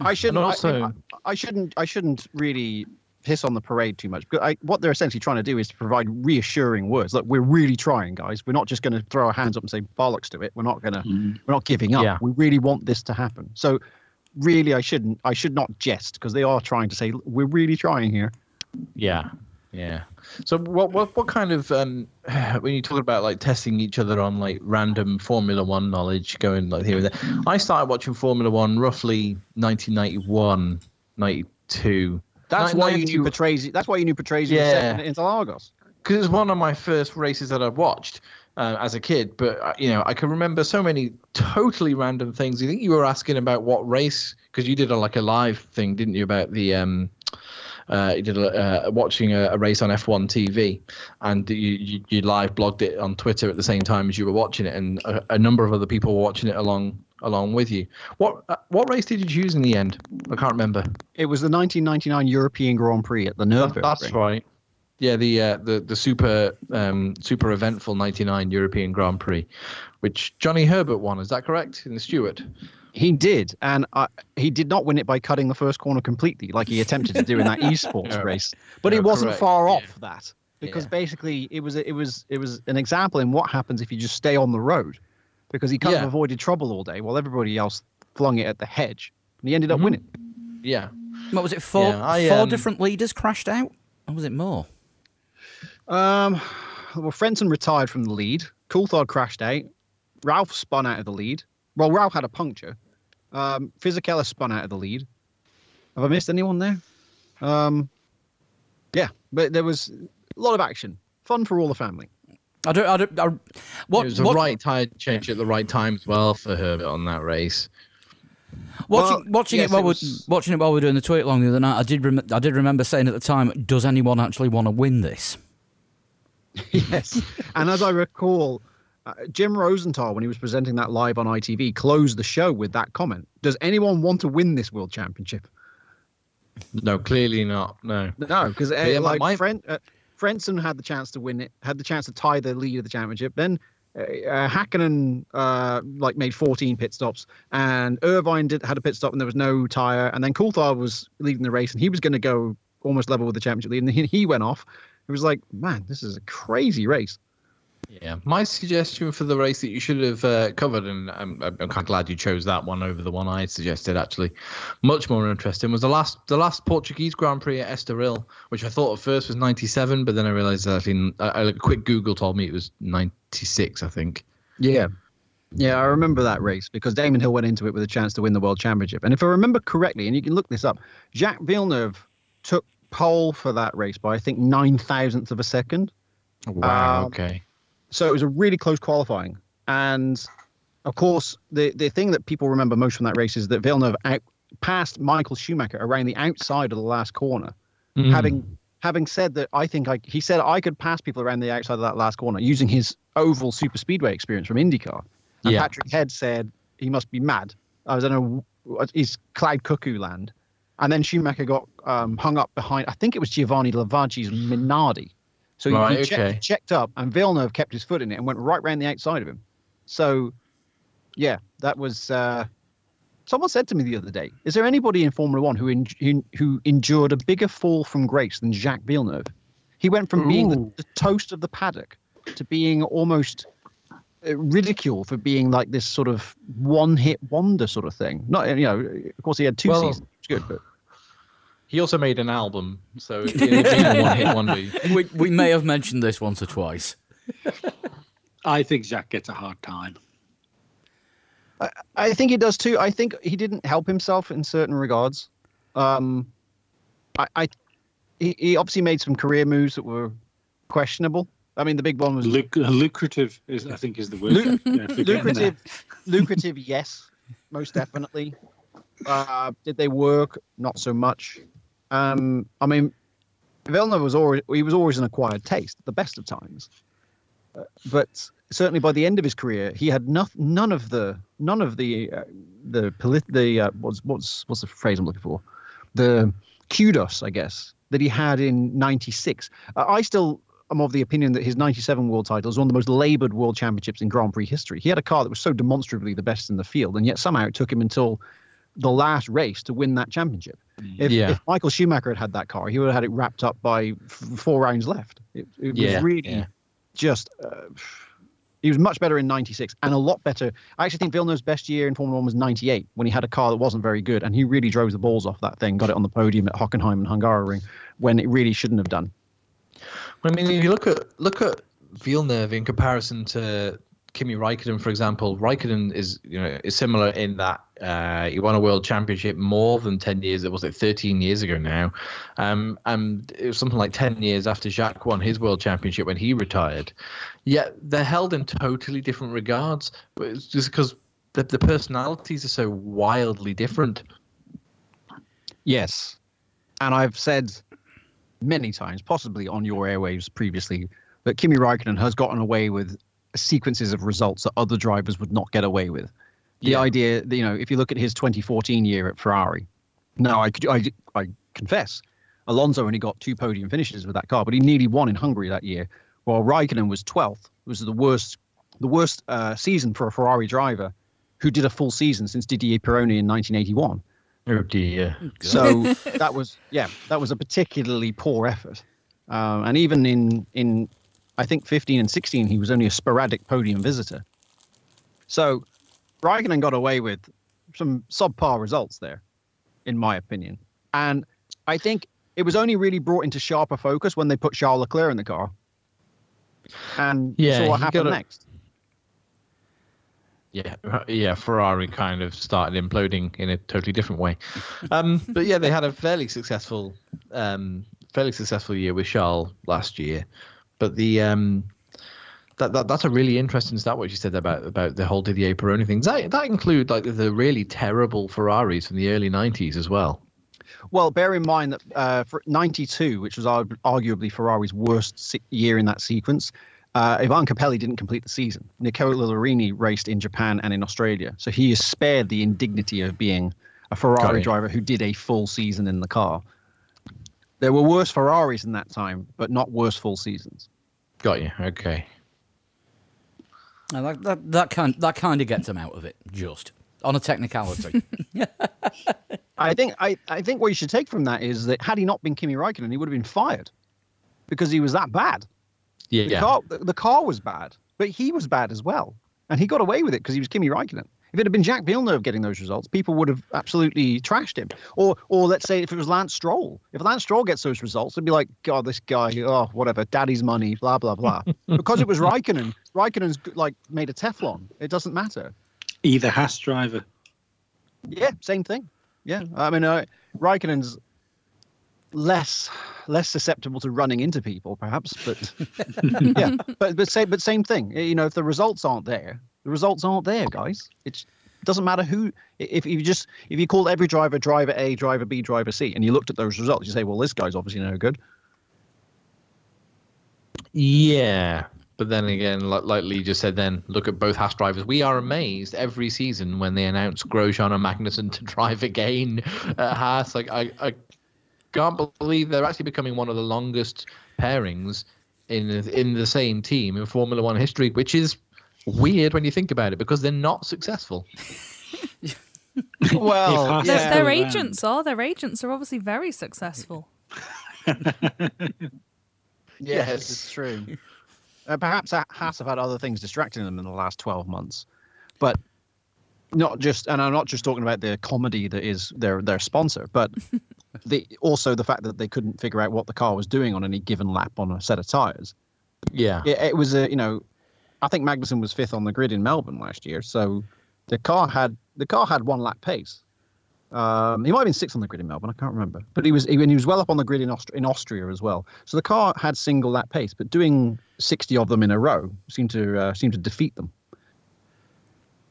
I shouldn't. Also, I, I shouldn't. I shouldn't really piss on the parade too much. Because I, what they're essentially trying to do is to provide reassuring words. Look, we're really trying, guys. We're not just going to throw our hands up and say bollocks to it. We're not going to. Mm. We're not giving up. Yeah. We really want this to happen. So, really, I shouldn't. I should not jest because they are trying to say we're really trying here. Yeah, yeah. So, what what what kind of um, when you talk about like testing each other on like random Formula One knowledge, going like here and there. I started watching Formula One roughly nineteen ninety-one, ninety-two. That's why, you knew Patrese, that's why you knew Patrese yeah. was in Interlagos. Because it was one of my first races that I watched uh, as a kid. But, you know, I can remember so many totally random things. I think you were asking about what race, because you did a, like a live thing, didn't you, about the um, uh, you did a, uh, watching a, a race on F one T V. And you, you, you live blogged it on Twitter at the same time as you were watching it. And a, a number of other people were watching it along along with you. What uh, what race did you choose in the end? I can't remember. It was the nineteen ninety-nine European Grand Prix at the Nürburgring. That's right. Yeah, the uh, the the super um, super eventful ninety-nine European Grand Prix, which Johnny Herbert won. Is that correct? In the Stewart. He did, and uh, he did not win it by cutting the first corner completely, like he attempted to do in that esports no, race. But no, it wasn't correct. far yeah. off that, because yeah. basically it was it was it was an example in what happens if you just stay on the road. Because he kind yeah. of avoided trouble all day while everybody else flung it at the hedge. And he ended up mm-hmm. winning. Yeah. What was it? Four yeah, I, four um, different leaders crashed out? Or was it more? Um, well, Frentzen retired from the lead. Coulthard crashed out. Ralph spun out of the lead. Well, Ralph had a puncture. Um, Fisichella spun out of the lead. Have I missed anyone there? Um, yeah, but there was a lot of action. Fun for all the family. I don't. I don't. I, what, it was a what, right tire change at the right time as well for Herbert on that race. Watching, well, watching yes, it while it was... we're watching it while we're doing the tweet along the other night, I did. Rem- I did remember saying at the time, "Does anyone actually want to win this?" Yes, and as I recall, uh, Jim Rosenthal, when he was presenting that live on I T V, closed the show with that comment: "Does anyone want to win this world championship?" No, clearly not. No, no, because uh, yeah, like my friend. Uh, Frentzen had the chance to win it, had the chance to tie the lead of the championship. Then uh, Hakkinen uh, like made fourteen pit stops, and Irvine did, had a pit stop, and there was no tyre. And then Coulthard was leading the race, and he was going to go almost level with the championship lead, and he, he went off. It was like, man, this is a crazy race. Yeah, my suggestion for the race that you should have uh, covered, and I'm, I'm kind of glad you chose that one over the one I suggested, actually, much more interesting, was the last the last Portuguese Grand Prix at Estoril, which I thought at first was ninety-seven, but then I realised that actually, I, a quick Google told me it was ninety-six, I think. Yeah, yeah, I remember that race because Damon Hill went into it with a chance to win the World Championship. And if I remember correctly, and you can look this up, Jacques Villeneuve took pole for that race by, I think, nine thousandths of a second. Wow, um, okay. So it was a really close qualifying. And, of course, the, the thing that people remember most from that race is that Villeneuve out, passed Michael Schumacher around the outside of the last corner, mm. having having said that I think I, he said I could pass people around the outside of that last corner using his oval super speedway experience from IndyCar. And yeah. Patrick Head said he must be mad. I don't know, he's cloud cuckoo land. And then Schumacher got um, hung up behind, I think it was Giovanni Lavaggi's Minardi. So right, he checked, okay. checked up, and Villeneuve kept his foot in it and went right round the outside of him. So, yeah, that was... Uh, someone said to me the other day, is there anybody in Formula One who, in, who, who endured a bigger fall from grace than Jacques Villeneuve? He went from Ooh. being the, the toast of the paddock to being almost uh, ridiculed for being like this sort of one-hit wonder sort of thing. Not, you know, of course, he had two well, seasons, which is good, but... He also made an album, so it, it one hit wonder. We, we may have mentioned this once or twice. I think Jacques gets a hard time. I, I think he does too. I think he didn't help himself in certain regards. Um, I, I he, he obviously made some career moves that were questionable. I mean, the big one was Luc- lucrative. Is I think is the word. Lu- yeah, lucrative, lucrative. Yes, most definitely. Uh, did they work? Not so much. Um, I mean, Villeneuve was always—he was always an acquired taste, at the best of times. Uh, but certainly, by the end of his career, he had no, none of the none of the uh, the polit the uh, what's what's what's the phrase I'm looking for? The kudos, I guess, that he had in ninety-six. Uh, I still am of the opinion that his ninety-seven world title is one of the most laboured world championships in Grand Prix history. He had a car that was so demonstrably the best in the field, and yet somehow it took him until the last race to win that championship. If, yeah. if Michael Schumacher had had that car, he would have had it wrapped up by f- four rounds left. It, it yeah, was really yeah. just... Uh, he was much better in ninety-six and a lot better. I actually think Villeneuve's best year in Formula One was ninety-eight when he had a car that wasn't very good and he really drove the balls off that thing, got it on the podium at Hockenheim and Hungaroring when it really shouldn't have done. Well, I mean, if you look at, look at Villeneuve in comparison to Kimi Räikkönen, for example. Räikkönen is, you know, is similar in that uh, he won a world championship more than ten years. It was like thirteen years ago now, um, and it was something like ten years after Jacques won his world championship when he retired. Yet they're held in totally different regards, but it's just because the, the personalities are so wildly different. Yes, and I've said many times, possibly on your airwaves previously, that Kimi Räikkönen has gotten away with sequences of results that other drivers would not get away with. The yeah. idea that, you know, if you look at his twenty fourteen year at Ferrari, now I, I, I confess, Alonso only got two podium finishes with that car, but he nearly won in Hungary that year, while Raikkonen was twelfth. It was the worst the worst uh, season for a Ferrari driver who did a full season since Didier Pironi in nineteen eighty-one. Oh dear. So that was, yeah, that was a particularly poor effort. Um, and even in in I think fifteen and sixteen, he was only a sporadic podium visitor. So Raikkonen got away with some subpar results there, in my opinion. And I think it was only really brought into sharper focus when they put Charles Leclerc in the car. And yeah, saw what happened gotta... next. Yeah, yeah. Ferrari kind of started imploding in a totally different way. Um, but yeah, they had a fairly successful, um, fairly successful year with Charles last year. But the um, that, that that's a really interesting stat what you said about about the whole Didier Pironi thing. Does that that include like the really terrible Ferraris from the early nineties as well? Well, bear in mind that uh, for ninety-two, which was arguably Ferrari's worst year in that sequence, uh, Ivan Capelli didn't complete the season. Nicola Lorini raced in Japan and in Australia. So he is spared the indignity of being a Ferrari driver who did a full season in the car. There were worse Ferraris in that time, but not worse full seasons. Got you. Okay. Now that, that, that, kind, that kind of gets him out of it, just. On a technicality. I think I, I think what you should take from that is that had he not been Kimi Räikkönen, he would have been fired because he was that bad. Yeah, the, yeah. Car, the, the car was bad, but he was bad as well. And he got away with it because he was Kimi Räikkönen. If it had been Jacques Villeneuve getting those results, people would have absolutely trashed him. Or or let's say if it was Lance Stroll. If Lance Stroll gets those results, they'd be like, God, this guy, oh, whatever, daddy's money, blah, blah, blah. Because it was Räikkönen, Räikkönen's like made a Teflon. It doesn't matter. Either Haas driver. Yeah, same thing. Yeah, I mean, uh, Raikkonen's less less susceptible to running into people, perhaps, but yeah, but but same but same thing. You know, if the results aren't there, the results aren't there, guys. It doesn't matter who. If you just if you call every driver driver A, driver B, driver C, and you looked at those results, you say, well, this guy's obviously no good. Yeah. But then again, like, like Lee just said, then look at both Haas drivers. We are amazed every season when they announce Grosjean and Magnussen to drive again at Haas. Like, I, I can't believe they're actually becoming one of the longest pairings in in the same team in Formula One history, which is weird when you think about it because they're not successful. Well, yeah. their, their agents are. Their agents are obviously very successful. Yes, it's true. Uh, perhaps Haas have had other things distracting them in the last twelve months, but not just. And I'm not just talking about the comedy that is their their sponsor, but the also the fact that they couldn't figure out what the car was doing on any given lap on a set of tires. Yeah, it, it was a you know, I think Magnussen was fifth on the grid in Melbourne last year, so the car had the car had one lap pace. Um, he might have been sixth on the grid in Melbourne. I can't remember, but he was he, and he was well up on the grid in, Aust- in Austria as well. So the car had single lap pace, but doing sixty of them in a row seemed to uh, seemed to defeat them.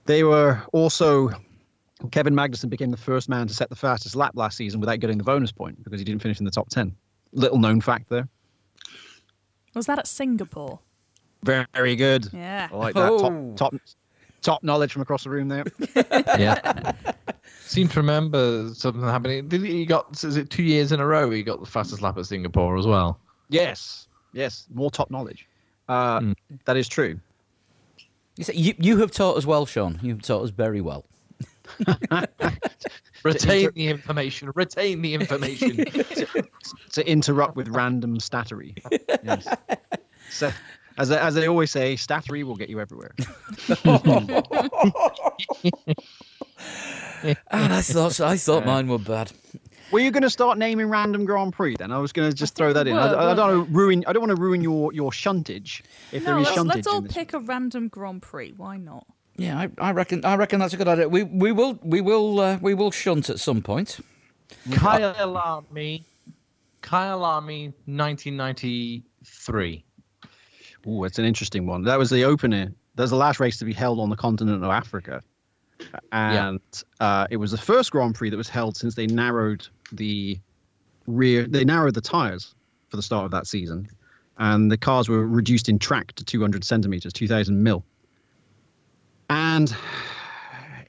They were also Kevin Magnussen became the first man to set the fastest lap last season without getting the bonus point because he didn't finish in the top ten. Little known fact there. Was that at Singapore? Very, very good. Yeah, I like that. Oh. Top, top top knowledge from across the room there. Yeah. Seem to remember something happening. Did he got? Is it two years in a row? He got the fastest lap at Singapore as well. Yes, yes, more top knowledge. Uh, mm. That is true. You, say, you you have taught us well, Sean. You've taught us very well. retain inter- the information. Retain the information. to, to interrupt with random stattery. Yes. So, as as they always say, stattery will get you everywhere. And I thought I thought mine were bad. Were you going to start naming random Grand Prix then? I was going to just throw that in. Were, I, I don't want to ruin. I don't want to ruin your, your shuntage. If no, there is let's, shuntage, let's all pick a random Grand Prix. Why not? Yeah, I, I reckon. I reckon that's a good idea. We we will we will uh, we will shunt at some point. Kyle Army, Kyle Army, nineteen ninety three. Oh, it's an interesting one. That was the opener. That was the last race to be held on the continent of Africa. And yeah. uh, it was the first Grand Prix that was held since they narrowed the rear. They narrowed the tyres for the start of that season, and the cars were reduced in track to two hundred centimetres, two thousand mil. And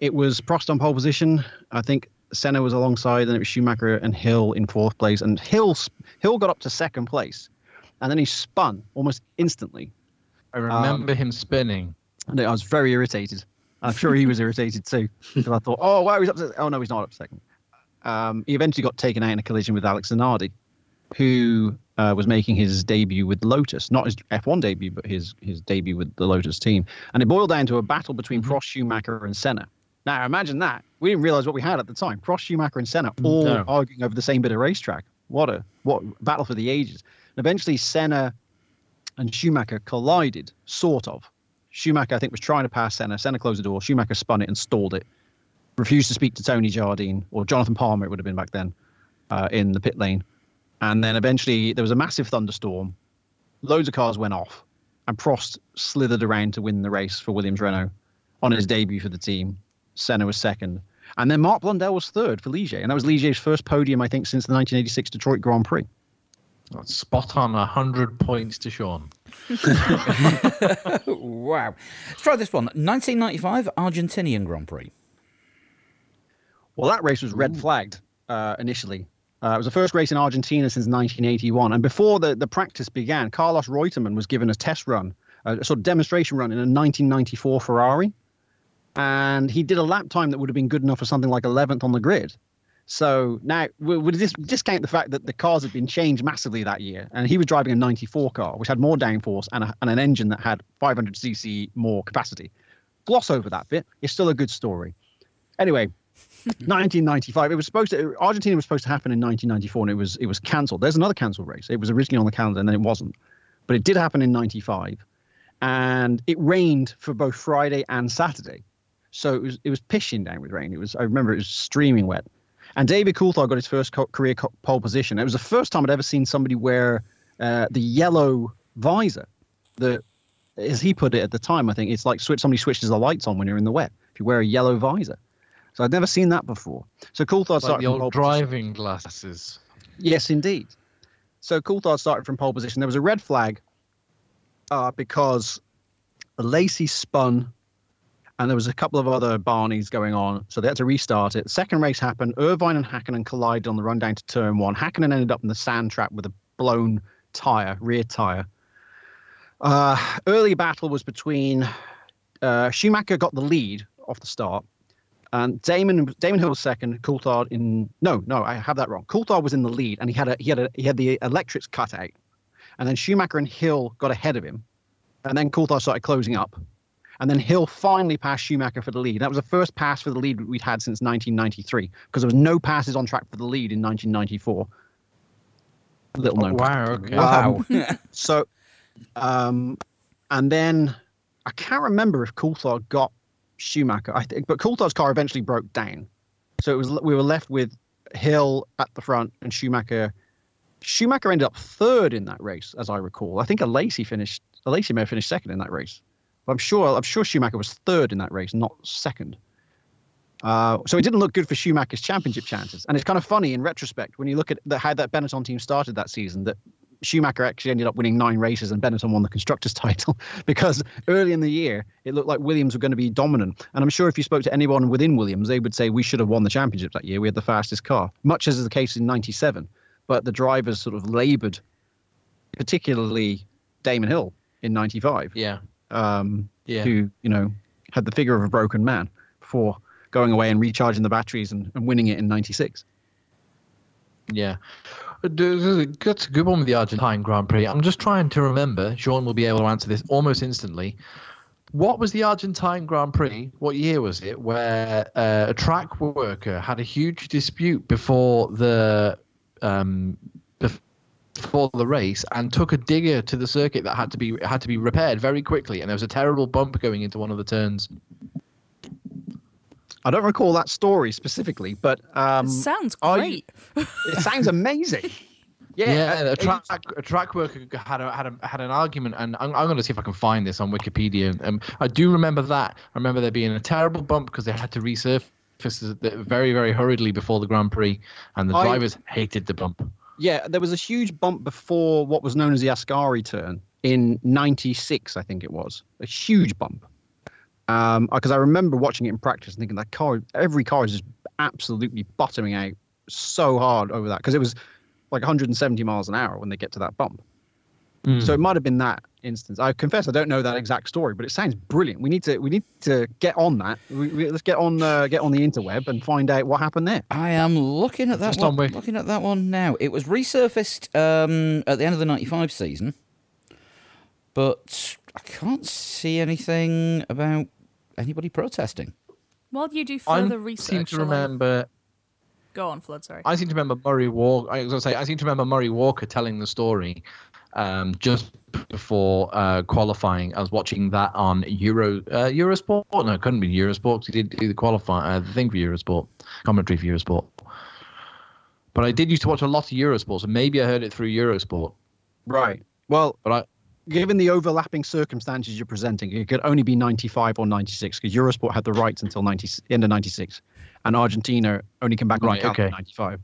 it was Prost on pole position. I think Senna was alongside, and it was Schumacher and Hill in fourth place. And Hill Hill got up to second place, and then he spun almost instantly. I remember um, him spinning. And I was very irritated. I'm sure he was irritated too. Because I thought, oh, wow, he's up to... Oh, no, he's not up to second. Um, he eventually got taken out in a collision with Alex Zanardi, who uh, was making his debut with Lotus. Not his F one debut, but his, his debut with the Lotus team. And it boiled down to a battle between Prost, Schumacher and Senna. Now, imagine that. We didn't realise what we had at the time. Prost, Schumacher and Senna all no. arguing over the same bit of racetrack. What a what battle for the ages. And eventually, Senna and Schumacher collided, sort of. Schumacher, I think, was trying to pass Senna. Senna closed the door. Schumacher spun it and stalled it. Refused to speak to Tony Jardine or Jonathan Palmer, it would have been back then, uh, in the pit lane. And then eventually there was a massive thunderstorm. Loads of cars went off. And Prost slithered around to win the race for Williams Renault on his debut for the team. Senna was second. And then Mark Blondell was third for Ligier. And that was Ligier's first podium, I think, since the nineteen eighty-six Detroit Grand Prix. That's spot on. one hundred points to Sean. Wow. Let's try this one. nineteen ninety-five Argentinian Grand Prix. Well, that race was red flagged uh, initially. Uh, it was the first race in Argentina since nineteen eighty-one. And before the, the practice began, Carlos Reutemann was given a test run, a sort of demonstration run in a nineteen ninety-four Ferrari. And he did a lap time that would have been good enough for something like eleventh on the grid. So now, would this discount the fact that the cars had been changed massively that year? And he was driving a ninety-four car, which had more downforce and, a, and an engine that had five hundred c c more capacity. Gloss over that bit. It's still a good story. Anyway, nineteen ninety-five. It was supposed to. Argentina was supposed to happen in nineteen ninety-four, and it was it was cancelled. There's another cancelled race. It was originally on the calendar, and then it wasn't. But it did happen in ninety-five, and it rained for both Friday and Saturday. So it was it was pishing down with rain. It was I remember it was streaming wet. And David Coulthard got his first co career co pole position. It was the first time I'd ever seen somebody wear uh, the yellow visor. The, as he put it at the time, I think, it's like switch, somebody switches the lights on when you're in the wet, if you wear a yellow visor. So I'd never seen that before. So Coulthard like started the old from pole driving position. Glasses. Yes, indeed. So Coulthard started from pole position. There was a red flag uh, because Lacey spun. And there was a couple of other Barneys going on, so they had to restart it. Second race happened. Irvine and Hakkinen collided on the run down to turn one. Hakkinen ended up in the sand trap with a blown tyre, rear tyre. Uh, early battle was between uh, Schumacher got the lead off the start, and Damon Damon Hill was second. Coulthard in no no I have that wrong. Coulthard was in the lead, and he had a he had a he had the electrics cut out, and then Schumacher and Hill got ahead of him, and then Coulthard started closing up. And then Hill finally passed Schumacher for the lead. That was the first pass for the lead we'd had since nineteen ninety-three, because there was no passes on track for the lead in nineteen ninety-four. Little known. Oh, wow. Okay. Wow. Um, so, um, and then I can't remember if Coulthard got Schumacher, I think, but Coulthard's car eventually broke down. So it was we were left with Hill at the front and Schumacher. Schumacher ended up third in that race, as I recall. I think Alain finished. Alain may have finished second in that race. I'm sure I'm sure Schumacher was third in that race, not second. Uh, so it didn't look good for Schumacher's championship chances. And it's kind of funny in retrospect when you look at the, how that Benetton team started that season, that Schumacher actually ended up winning nine races and Benetton won the constructors' title because early in the year, it looked like Williams were going to be dominant. And I'm sure if you spoke to anyone within Williams, they would say we should have won the championship that year. We had the fastest car, much as is the case in ninety-seven. But the drivers sort of laboured, particularly Damon Hill in ninety-five. Yeah. Um, yeah. Who, you know, had the figure of a broken man before going away and recharging the batteries and, and winning it in ninety-six. Yeah. That's a good one with the Argentine Grand Prix. I'm just trying to remember. Sean will be able to answer this almost instantly. What was the Argentine Grand Prix? What year was it? Where uh, a track worker had a huge dispute before the um, before for the race and took a digger to the circuit that had to be had to be repaired very quickly, and there was a terrible bump going into one of the turns. I don't recall that story specifically, but um it sounds great. I, it sounds amazing. Yeah, yeah, a track a track worker had a, had a, had an argument, and I'm, I'm going to see if I can find this on Wikipedia. Um, I do remember that. I remember there being a terrible bump because they had to resurface very very hurriedly before the Grand Prix, and the I, drivers hated the bump. Yeah, there was a huge bump before what was known as the Ascari turn in ninety-six, I think it was. A huge bump. Because um, I remember watching it in practice and thinking that car, every car is just absolutely bottoming out so hard over that. Because it was like one hundred seventy miles an hour when they get to that bump. Mm. So it might have been that instance. I confess I don't know that exact story, but it sounds brilliant. We need to we need to get on that. We, we, let's get on uh, get on the interweb and find out what happened there. I am looking at that Just one. On looking at that one now. It was resurfaced um, at the end of the ninety-five season, but I can't see anything about anybody protesting. While you do further I'm research, I seem to remember. Go on, Flood. Sorry. I seem to remember Murray Walker. I was going to say I seem to remember Murray Walker telling the story. um, just before uh, qualifying. I was watching that on Euro uh, Eurosport. No, it couldn't be Eurosport because he did do the qualify uh, the thing for Eurosport, commentary for Eurosport. But I did used to watch a lot of Eurosport, so maybe I heard it through Eurosport. Right. Well, but I, given the overlapping circumstances you're presenting, it could only be ninety-five or ninety-six because Eurosport had the rights until ninety, end of ninety-six, and Argentina only came back right, on okay. ninety-five.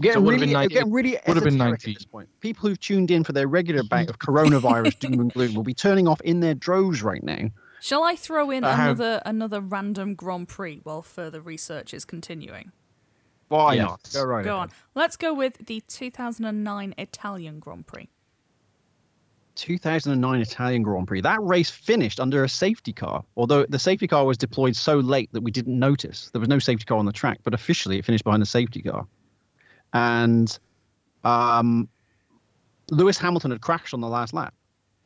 Getting, so really, ninety, getting really esoteric at this point. People who've tuned in for their regular bank of coronavirus doom and gloom will be turning off in their droves right now. Shall I throw in uh, another another random Grand Prix while further research is continuing? Why yes. not? Go, right go on. Let's go with the two thousand nine Italian Grand Prix. two thousand nine Italian Grand Prix. That race finished under a safety car, although the safety car was deployed so late that we didn't notice. There was no safety car on the track, but officially it finished behind the safety car. And um, Lewis Hamilton had crashed on the last lap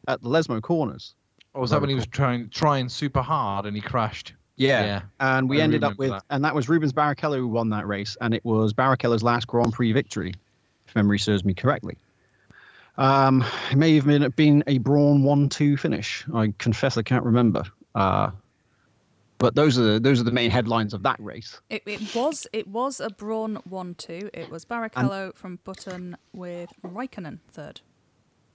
at the Lesmo Corners. Oh, was that when he was trying trying super hard and he crashed? Yeah. yeah. And we I ended up with, that. and that was Rubens Barrichello who won that race, and it was Barrichello's last Grand Prix victory, if memory serves me correctly. Um, it may have been, been a Brawn one two finish. I confess I can't remember. Uh, But those are the, those are the main headlines of that race. It, it was it was a Brawn one two. It was Barrichello and, from Button with Räikkönen third.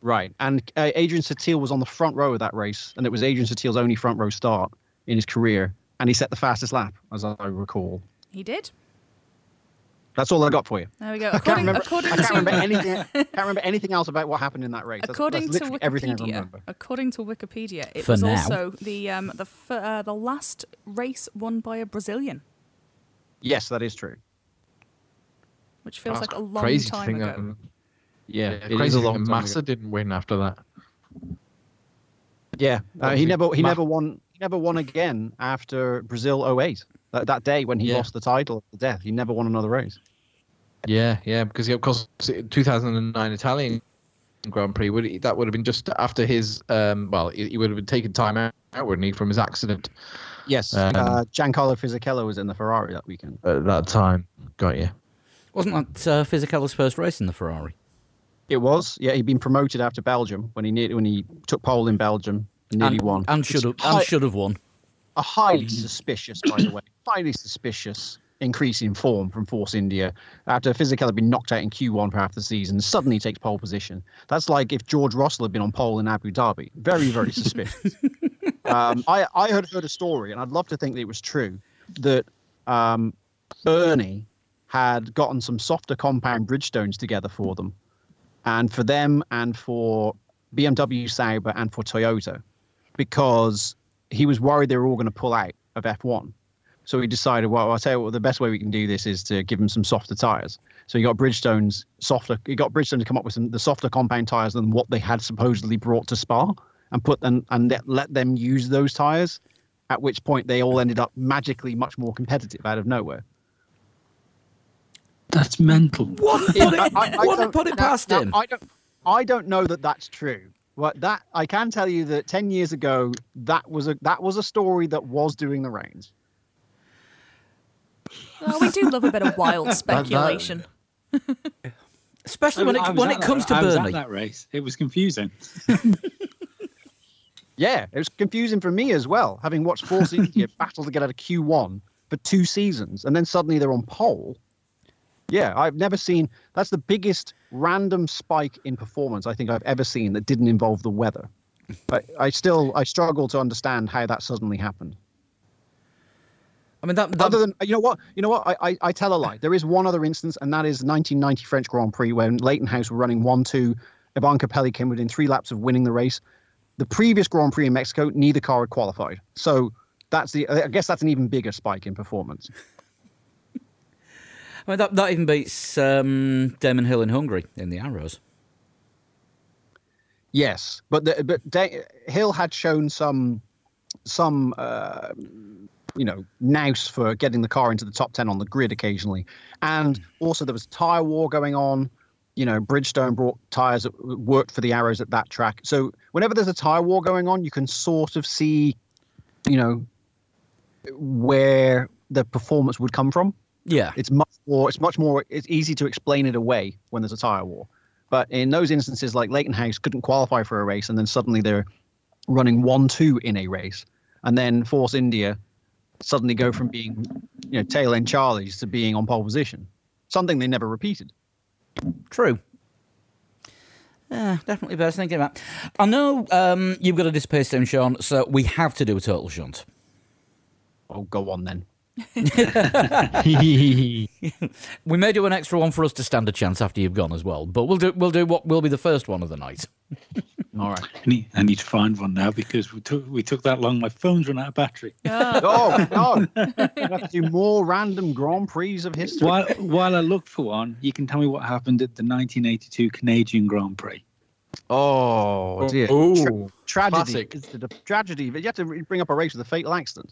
Right, and uh, Adrian Sutil was on the front row of that race, and it was Adrian Sutil's only front row start in his career, and he set the fastest lap, as I recall. He did. That's all I got for you. There we go. According, I, can't remember, I, can't remember anything, I can't remember anything else about what happened in that race. That's, according that's to Wikipedia, according to Wikipedia, it for was now. also the um, the uh, the last race won by a Brazilian. Yes, that is true. Which feels that's like a long crazy time ago. That, yeah, yeah, it crazy is a long. Massa ago. didn't win after that. Yeah, uh, he never he Ma- never won he never won again after Brazil oh eight. That day when he yeah. lost the title to death, he never won another race. Yeah, yeah, because of course, two thousand nine Italian Grand Prix would he, that would have been just after his um, well, he, he would have been taking time out, wouldn't he, from his accident? Yes, um, uh, Giancarlo Fisichella was in the Ferrari that weekend. At that time, got you. Wasn't that uh, Fisichella's first race in the Ferrari? It was. Yeah, he'd been promoted after Belgium when he near, when he took pole in Belgium and nearly and, won and should have and should have won. A highly suspicious, by the way, highly suspicious increase in form from Force India after Fisichella had been knocked out in Q one for half the season. Suddenly takes pole position. That's like if George Russell had been on pole in Abu Dhabi. Very, very suspicious. um, I, I had heard a story, and I'd love to think that it was true, that um, Bernie had gotten some softer compound Bridgestones together for them, and for them and for B M W Sauber and for Toyota, because he was worried they were all going to pull out of F one. So he decided, well, I'll tell you what, the best way we can do this is to give them some softer tyres. So he got Bridgestone's softer, he got Bridgestone to come up with some, the softer compound tyres than what they had supposedly brought to Spa and put them, and let them use those tyres, at which point they all ended up magically much more competitive out of nowhere. That's mental. What? Yeah, I, I, I what put it now, past now, him? I don't, I don't know that that's true. Well, that I can tell you that ten years ago, that was a that was a story that was doing the rounds. Well, we do love a bit of wild speculation, especially I mean, when it when it comes that, to Burnley. I was at that race. It was confusing. Yeah, it was confusing for me as well, having watched Force India battle to get out of Q one for two seasons, and then suddenly they're on pole. Yeah, I've never seen. That's the biggest random spike in performance I think I've ever seen that didn't involve the weather. But I still, I struggle to understand how that suddenly happened. I mean, that, that other than you know what, you know what, I, I, I tell a lie. There is one other instance, and that is the nineteen ninety French Grand Prix when Leyton House were running one two. Ivan Capelli came within three laps of winning the race. The previous Grand Prix in Mexico, neither car had qualified. So that's the. I guess that's an even bigger spike in performance. I mean, that, that even beats um, Damon Hill in Hungary in the Arrows. Yes, but the, but da- Hill had shown some some uh, you know nous for getting the car into the top ten on the grid occasionally, and also there was tyre war going on. You know, Bridgestone brought tyres that worked for the Arrows at that track. So whenever there's a tyre war going on, you can sort of see, you know, where the performance would come from. Yeah, it's much more. It's much more. It's easy to explain it away when there's a tyre war. But in those instances, like Lakenhouse couldn't qualify for a race, and then suddenly they're running one two in a race. And then Force India suddenly go from being, you know, tail end Charlies to being on pole position. Something they never repeated. True. Yeah, definitely worth thinking about. I know um, you've got a disappear soon, Sean, so we have to do a total shunt. Oh, go on then. We may do an extra one for us to stand a chance after you've gone as well, but we'll do we'll do what will be the first one of the night. All right. I need, I need to find one now because we took we took that long. My phone's run out of battery. Oh, oh God! We have to do more random Grand Prix of history. While while I look for one, you can tell me what happened at the nineteen eighty-two Canadian Grand Prix. Oh dear! Oh, Tra- tragedy! The tragedy. You have to bring up a race with a fatal accident.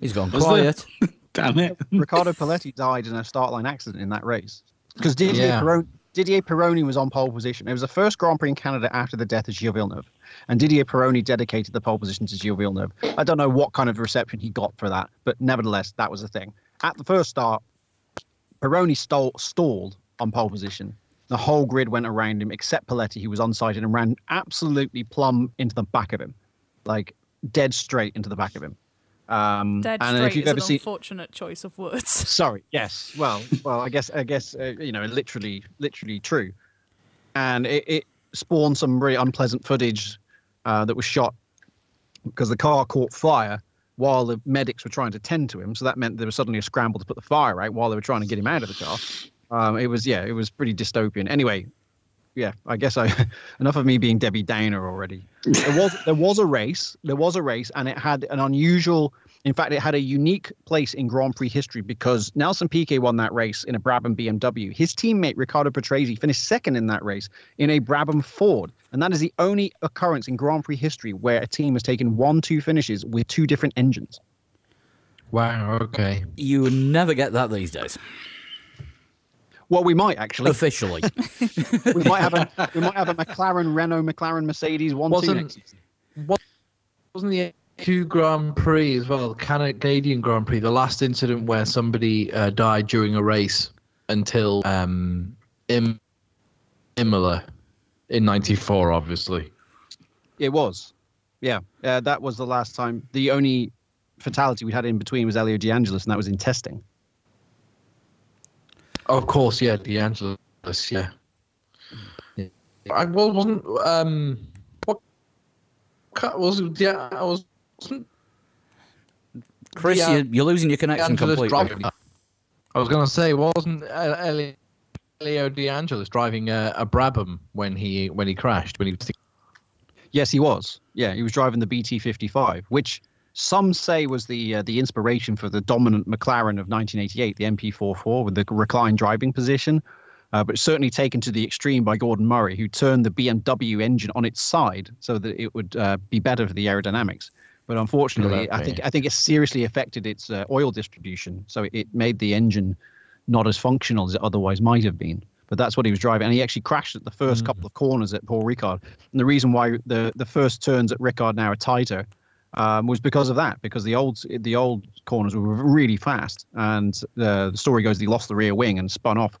He's gone quiet. Damn it. Riccardo Paletti died in a start line accident in that race. Because Didier, yeah. Pironi, Didier Pironi was on pole position. It was the first Grand Prix in Canada after the death of Gilles Villeneuve. And Didier Pironi dedicated the pole position to Gilles Villeneuve. I don't know what kind of reception he got for that, but nevertheless, that was the thing. At the first start, Pironi stole, stalled on pole position. The whole grid went around him, except Paletti, who was unsighted and ran absolutely plumb into the back of him. Like, dead straight into the back of him. Um, Dead and straight if you've is ever an seen... unfortunate choice of words. Sorry, yes. Well, well, I guess, I guess, uh, you know, literally, literally true. And it, it spawned some really unpleasant footage uh, that was shot because the car caught fire while the medics were trying to tend to him. So that meant there was suddenly a scramble to put the fire out while they were trying to get him out of the car. Um, it was, yeah, it was pretty dystopian. Anyway, yeah, I guess I enough of me being Debbie Downer already. There was there was a race, there was a race, and it had an unusual. In fact, it had a unique place in Grand Prix history because Nelson Piquet won that race in a Brabham B M W. His teammate Ricardo Patrese finished second in that race in a Brabham Ford, and that is the only occurrence in Grand Prix history where a team has taken one two finishes with two different engines. Wow. Okay. You would never get that these days. Well, we might actually officially. we might have a we might have a McLaren, Renault, McLaren, Mercedes one two next season. Wasn't the two Grand Prix as well? Canadian Grand Prix, the last incident where somebody uh, died during a race until um, Im- Imola in ninety-four, obviously. It was, yeah, uh, that was the last time. The only fatality we had in between was Elio De Angelis, and that was in testing. Of course, yeah, De Angelis, yeah. yeah. I wasn't. Um, what was? Yeah, I was. Wasn't, Chris, yeah, you're, you're losing your connection completely. Driving, I was going to say, wasn't Elio De Angelis driving a, a Brabham when he when he crashed? When he was yes, he was. Yeah, he was driving the B T fifty-five, which some say was the uh, the inspiration for the dominant McLaren of nineteen eighty-eight, the M P forty-four, with the reclined driving position, uh, but certainly taken to the extreme by Gordon Murray, who turned the B M W engine on its side so that it would uh, be better for the aerodynamics. But unfortunately, I think I think it seriously affected its uh, oil distribution, so it, it made the engine not as functional as it otherwise might have been. But that's what he was driving. And he actually crashed at the first mm. couple of corners at Paul Ricard. And the reason why the, the first turns at Ricard now are tighter Um, was because of that, because the old the old corners were really fast, and uh, the story goes that he lost the rear wing and spun off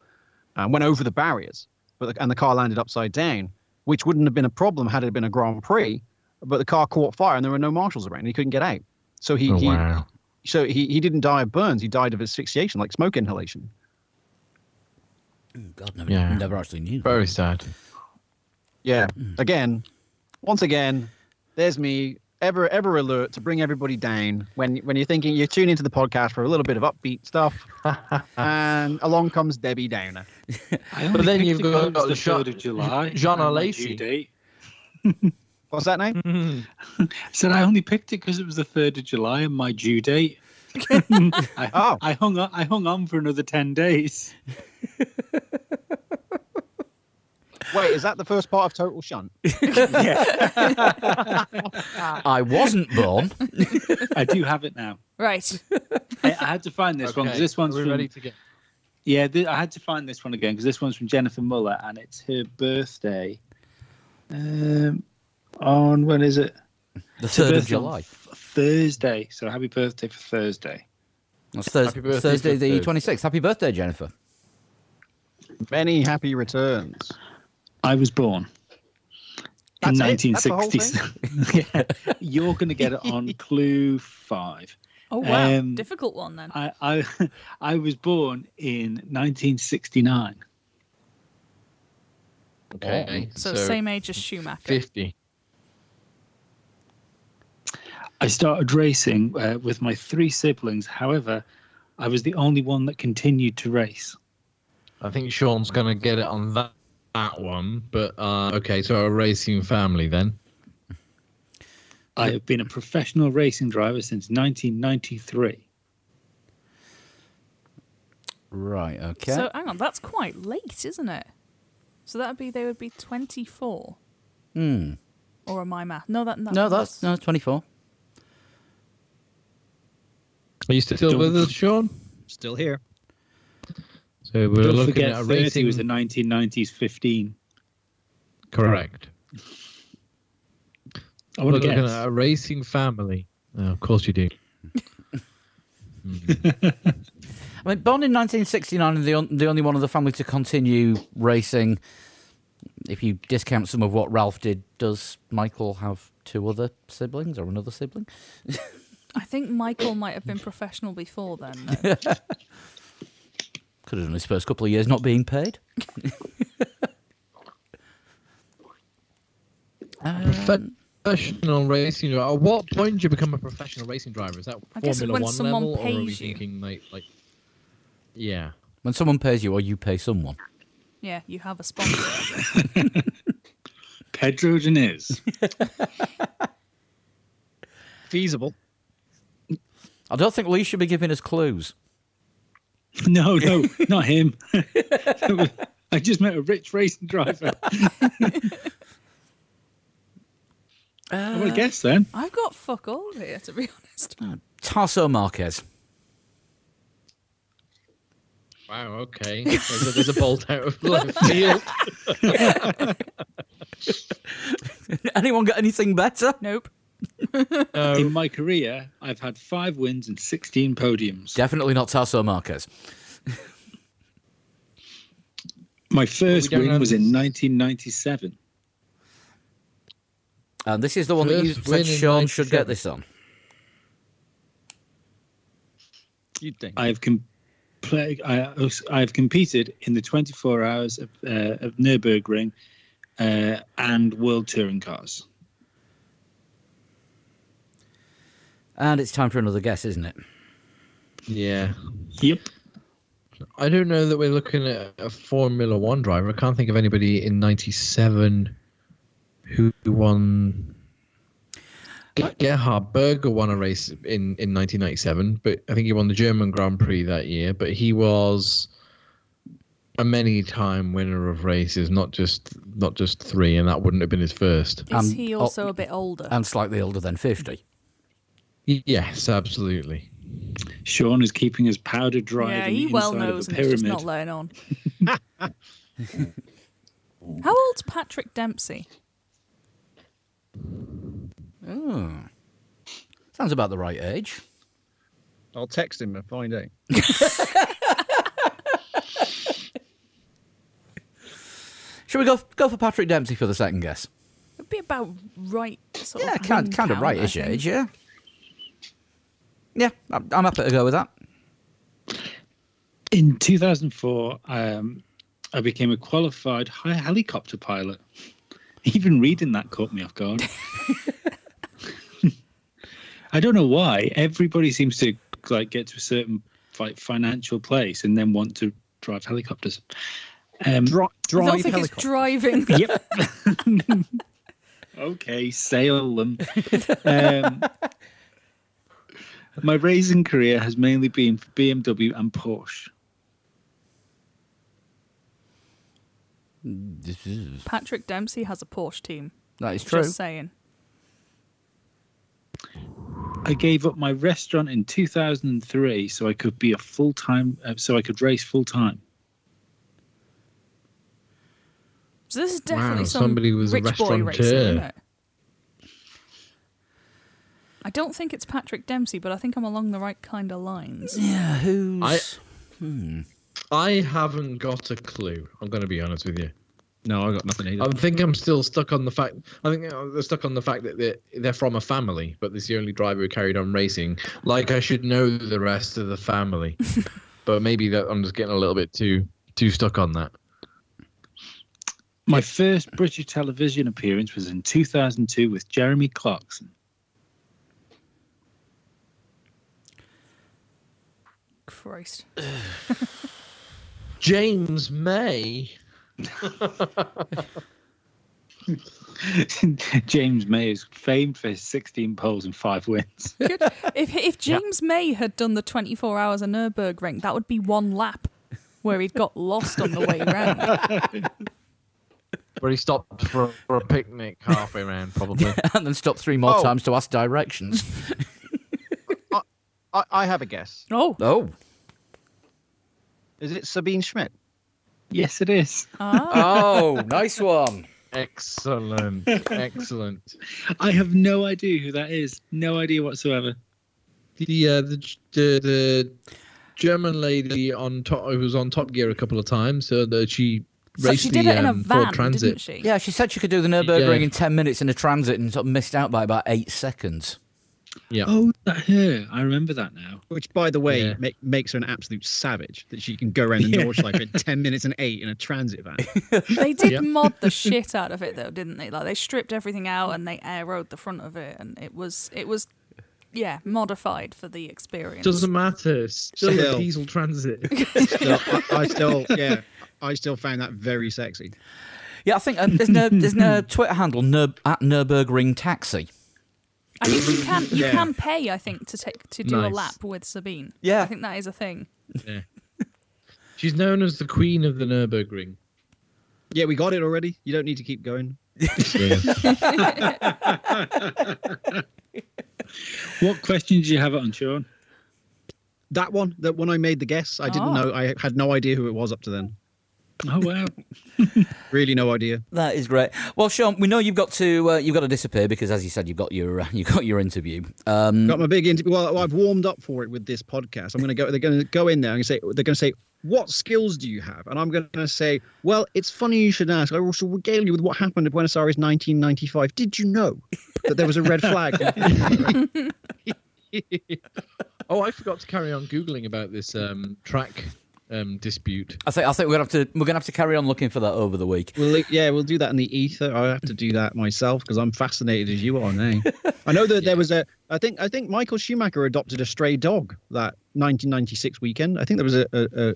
and went over the barriers, but the, and the car landed upside down, which wouldn't have been a problem had it been a Grand Prix, but the car caught fire and there were no marshals around and he couldn't get out. So he, oh, he wow. so he, he didn't die of burns, he died of asphyxiation, like smoke inhalation. Oh, God, never, yeah. never actually knew. Very sad. Yeah, mm. again, once again, there's me... Ever, ever alert to bring everybody down when when you're thinking you tune into the podcast for a little bit of upbeat stuff, and along comes Debbie Downer. But then you've got, got the third of July, John O'Lacey. What's that name? Mm-hmm. I said I only picked it because it was the third of July and my due date. I, oh, I hung on, I hung on for another ten days. Wait, is that the first part of Total Shunt? Yeah. I wasn't born. I do have it now. Right. I, I had to find this okay. one because this one's Are we from, ready to get. Yeah, th- I had to find this one again because this one's from Jennifer Muller and it's her birthday. Um, on when is it? The third of July. F- Thursday. So happy birthday for Thursday. That's Thurs- happy birthday Thursday the twenty-sixth. Happy birthday, Jennifer. Many happy returns. I was born in nineteen sixty. Yeah. You're going to get it on clue five. Oh, wow. Um, difficult one, then. I, I I was born in nineteen sixty-nine. Okay. So, so same age as Schumacher. fifty. I started racing uh, with my three siblings. However, I was the only one that continued to race. I think Sean's going to get it on that, that one. But, uh, okay, so a racing family, then. I have been a professional racing driver since nineteen ninety-three. Right, okay. So, hang on, that's quite late, isn't it? So that would be, they would be twenty-four. Hmm. Or am I math? No, that, that no, that's, no, twenty-four. Are you still Don't, with us, Sean? Still here. So we're Don't looking at a racing... It was the nineteen nineties fifteen. Correct. I want we're to looking guess. At a racing family. Oh, of course you do. mm. I mean, born in nineteen sixty-nine and the, on, the only one of the family to continue racing. If you discount some of what Ralph did, does Michael have two other siblings or another sibling? I think Michael might have been professional before then. Could have done his first couple of years not being paid. um, professional racing driver. At what point did you become a professional racing driver? Is that I guess Formula One level, or are we thinking like, like, yeah, when someone pays you, or you pay someone? Yeah, you have a sponsor. Pedro Diniz. Feasible. I don't think Lee should be giving us clues. No, no, not him. I just met a rich racing driver. uh, I would guess then. I've got fuck all here, to be honest. Oh, Tasso Marquez. Wow, okay. There's a, there's a bolt out of left field. Anyone got anything better? Nope. No. In my career, I've had five wins and sixteen podiums. Definitely not Tasso Marquez. My first win know. was in nineteen ninety-seven. And this is the one first that you said Sean should get this on. You'd think. I have com- play, I, I've competed in the twenty-four hours of, uh, of Nürburgring uh, and World Touring Cars. And it's time for another guess, isn't it? Yeah. Yep. I don't know that we're looking at a Formula One driver. I can't think of anybody in ninety-seven who won. Gerhard Berger won a race in, in nineteen ninety-seven, but I think he won the German Grand Prix that year. But he was a many-time winner of races, not just not just three, and that wouldn't have been his first. Is he also a bit older? And slightly older than fifty. Yes, absolutely. Sean is keeping his powder dry. Yeah, he well knows, and it's just not letting on. How old's Patrick Dempsey? Oh, sounds about the right age. I'll text him and find out. Shall we go go for Patrick Dempsey for the second guess? It'd be about right. Sort yeah, of kind, kind of right-ish age. Yeah. Yeah, I'm happy to go with that. In two thousand four, um, I became a qualified helicopter pilot. Even reading that caught me off guard. I don't know why. Everybody seems to like get to a certain like financial place and then want to drive helicopters. Um, Dri- drive I don't think helicopter. It's driving. Yep. Okay, sail them. Um, my racing career has mainly been for B M W and Porsche. Patrick Dempsey has a Porsche team. That is true. Just saying. I gave up my restaurant in two thousand three so I could be a full-time, uh, so I could race full-time. So this is definitely wow, some somebody was rich a boy racing, isn't it? I don't think it's Patrick Dempsey, but I think I'm along the right kind of lines. Yeah, who's... I, hmm. I haven't got a clue. I'm going to be honest with you. No, I got nothing either. I think I'm still stuck on the fact. I think I'm stuck on the fact that they're, they're from a family, but there's the only driver who carried on racing. Like I should know the rest of the family, but maybe that I'm just getting a little bit too too stuck on that. My first British television appearance was in two thousand two with Jeremy Clarkson. Christ. James May. James May is famed for his sixteen poles and five wins. Good. If if James yeah. May had done the twenty-four hours of Nürburgring, that would be one lap where he'd got lost on the way round. Where he stopped for, for a picnic halfway round, probably. Yeah, and then stopped three more oh. times to ask directions. I, I, I have a guess. Oh. Oh. Is it Sabine Schmidt? Yes, it is. Oh, oh nice one. Excellent. Excellent. I have no idea who that is. No idea whatsoever. The uh, the, the the German lady on top who was on Top Gear a couple of times, so that she So she did the, it in a um, van, transit. didn't she? Yeah, she said she could do the Nürburgring yeah. in ten minutes in a transit and sort of missed out by about eight seconds. Yeah. Oh, that her. I remember that now. Which, by the way, yeah. make, makes her an absolute savage that she can go around the yeah. Nordschleife in ten minutes and eight in a transit van. They did yeah. mod the shit out of it, though, didn't they? Like they stripped everything out and they aeroed the front of it, and it was it was. Yeah, modified for the experience. Doesn't matter. Still, still. a diesel transit. still, I, I still, yeah, I still found that very sexy. Yeah, I think um, there's no there's no Twitter handle Nur- at Nürburgring Taxi. I think you can you yeah. can pay. I think to take to do nice. a lap with Sabine. Yeah, I think that is a thing. Yeah, she's known as the Queen of the Nürburgring. Yeah, we got it already. You don't need to keep going. What question did you have it on, Sean? That one, that one I made the guess. I didn't oh. know. I had no idea who it was up to then. Oh wow! Really, no idea. That is great. Well, Sean, we know you've got to uh, you've got to disappear because, as you said, you've got your uh, you've got your interview. Um, got my big interview. Well, I've warmed up for it with this podcast. I'm going to go. They're going to go in there and say they're going to say, "What skills do you have?" And I'm going to say, "Well, it's funny you should ask. I also regale you with what happened at Buenos Aires, nineteen ninety-five. Did you know that there was a red flag?" Oh, I forgot to carry on googling about this um, track. Um, dispute. I think I think we're gonna have to we're gonna have to carry on looking for that over the week. Well, yeah, we'll do that in the ether. I have to do that myself because I'm fascinated as you are now. I know that yeah. there was a. I think I think Michael Schumacher adopted a stray dog that nineteen ninety-six weekend. I think there was a. a, a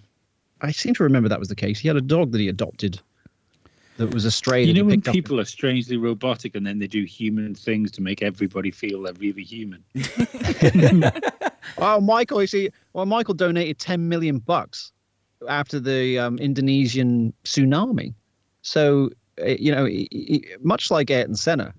I seem to remember that was the case. He had a dog that he adopted. That was a stray. You know when people up. are strangely robotic and then they do human things to make everybody feel they're really human. Oh, Michael! You see, well, Michael donated ten million bucks. After the um, Indonesian tsunami. So, uh, you know, he, he, much like Ayrton Senna,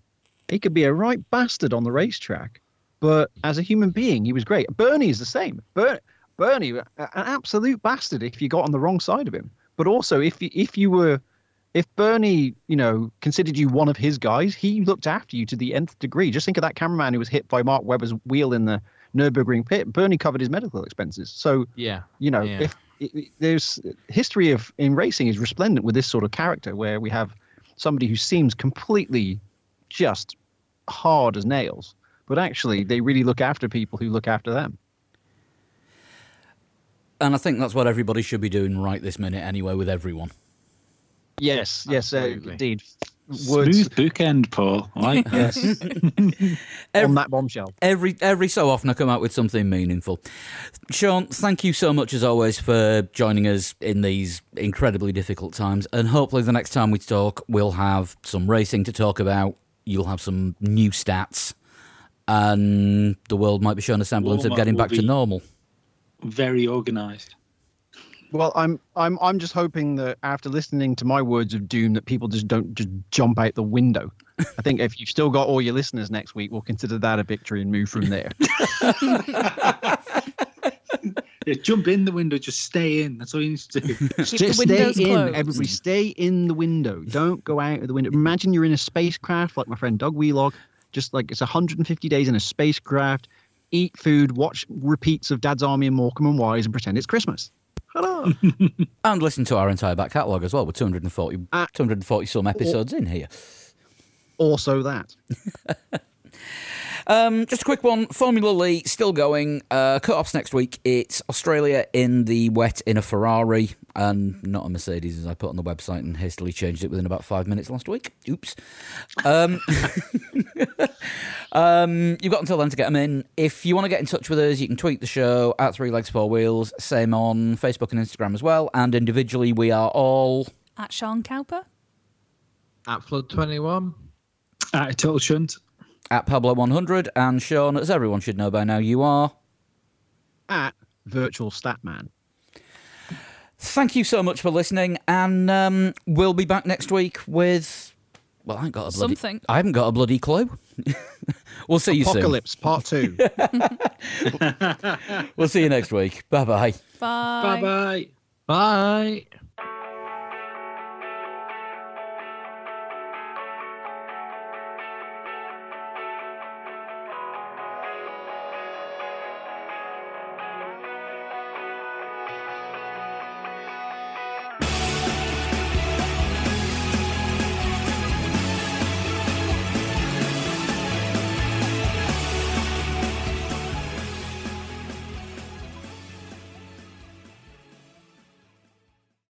he could be a right bastard on the racetrack, but as a human being, he was great. Bernie is the same. Ber- Bernie, an absolute bastard if you got on the wrong side of him. But also, if you, if you were, if Bernie, you know, considered you one of his guys, he looked after you to the nth degree. Just think of that cameraman who was hit by Mark Webber's wheel in the Nürburgring pit. Bernie covered his medical expenses. So, yeah, you know, yeah. if There's history of in racing is resplendent with this sort of character where we have somebody who seems completely just hard as nails, but actually they really look after people who look after them. And I think that's what everybody should be doing right this minute anyway with everyone. Yes, yes, uh, indeed. Words. Smooth bookend, Paul. Right? Yes. every, On that bombshell. Every every so often I come out with something meaningful. Sean, thank you so much as always for joining us in these incredibly difficult times. And hopefully the next time we talk, we'll have some racing to talk about. You'll have some new stats. And the world might be showing a semblance Walmart of getting back to normal. Very organised. Well, I'm I'm I'm just hoping that after listening to my words of doom that people just don't just jump out the window. I think if you've still got all your listeners next week, we'll consider that a victory and move from there. Yeah, jump in the window, just stay in. That's all you need to do. Just stay in. Closed. Everybody stay in the window. Don't go out of the window. Imagine you're in a spacecraft like my friend Doug Wheelock, just like it's one hundred fifty days in a spacecraft, eat food, watch repeats of Dad's Army and Morecambe and Wise and pretend it's Christmas. And listen to our entire back catalogue as well. We're two hundred forty, uh, two hundred forty some episodes or, in here. Also that. Um, just a quick one. Formula Lee, still going. Uh, cut-offs next week. It's Australia in the wet in a Ferrari and not a Mercedes, as I put on the website and hastily changed it within about five minutes last week. Oops. Um, um, you've got until then to get them in. If you want to get in touch with us, you can tweet the show at Three Legs, Four Wheels. Same on Facebook and Instagram as well. And individually, we are all... At Sean Cowper. At Flood twenty-one. At Total Shunt. At Pablo one hundred, and Sean, as everyone should know by now, you are... At Virtual Statman. Thank you so much for listening, and um, we'll be back next week with... Well, I ain't got a bloody... Something. I haven't got a bloody clue. We'll see you soon. Apocalypse, part two. We'll see you next week. Bye-bye. Bye. Bye-bye. Bye.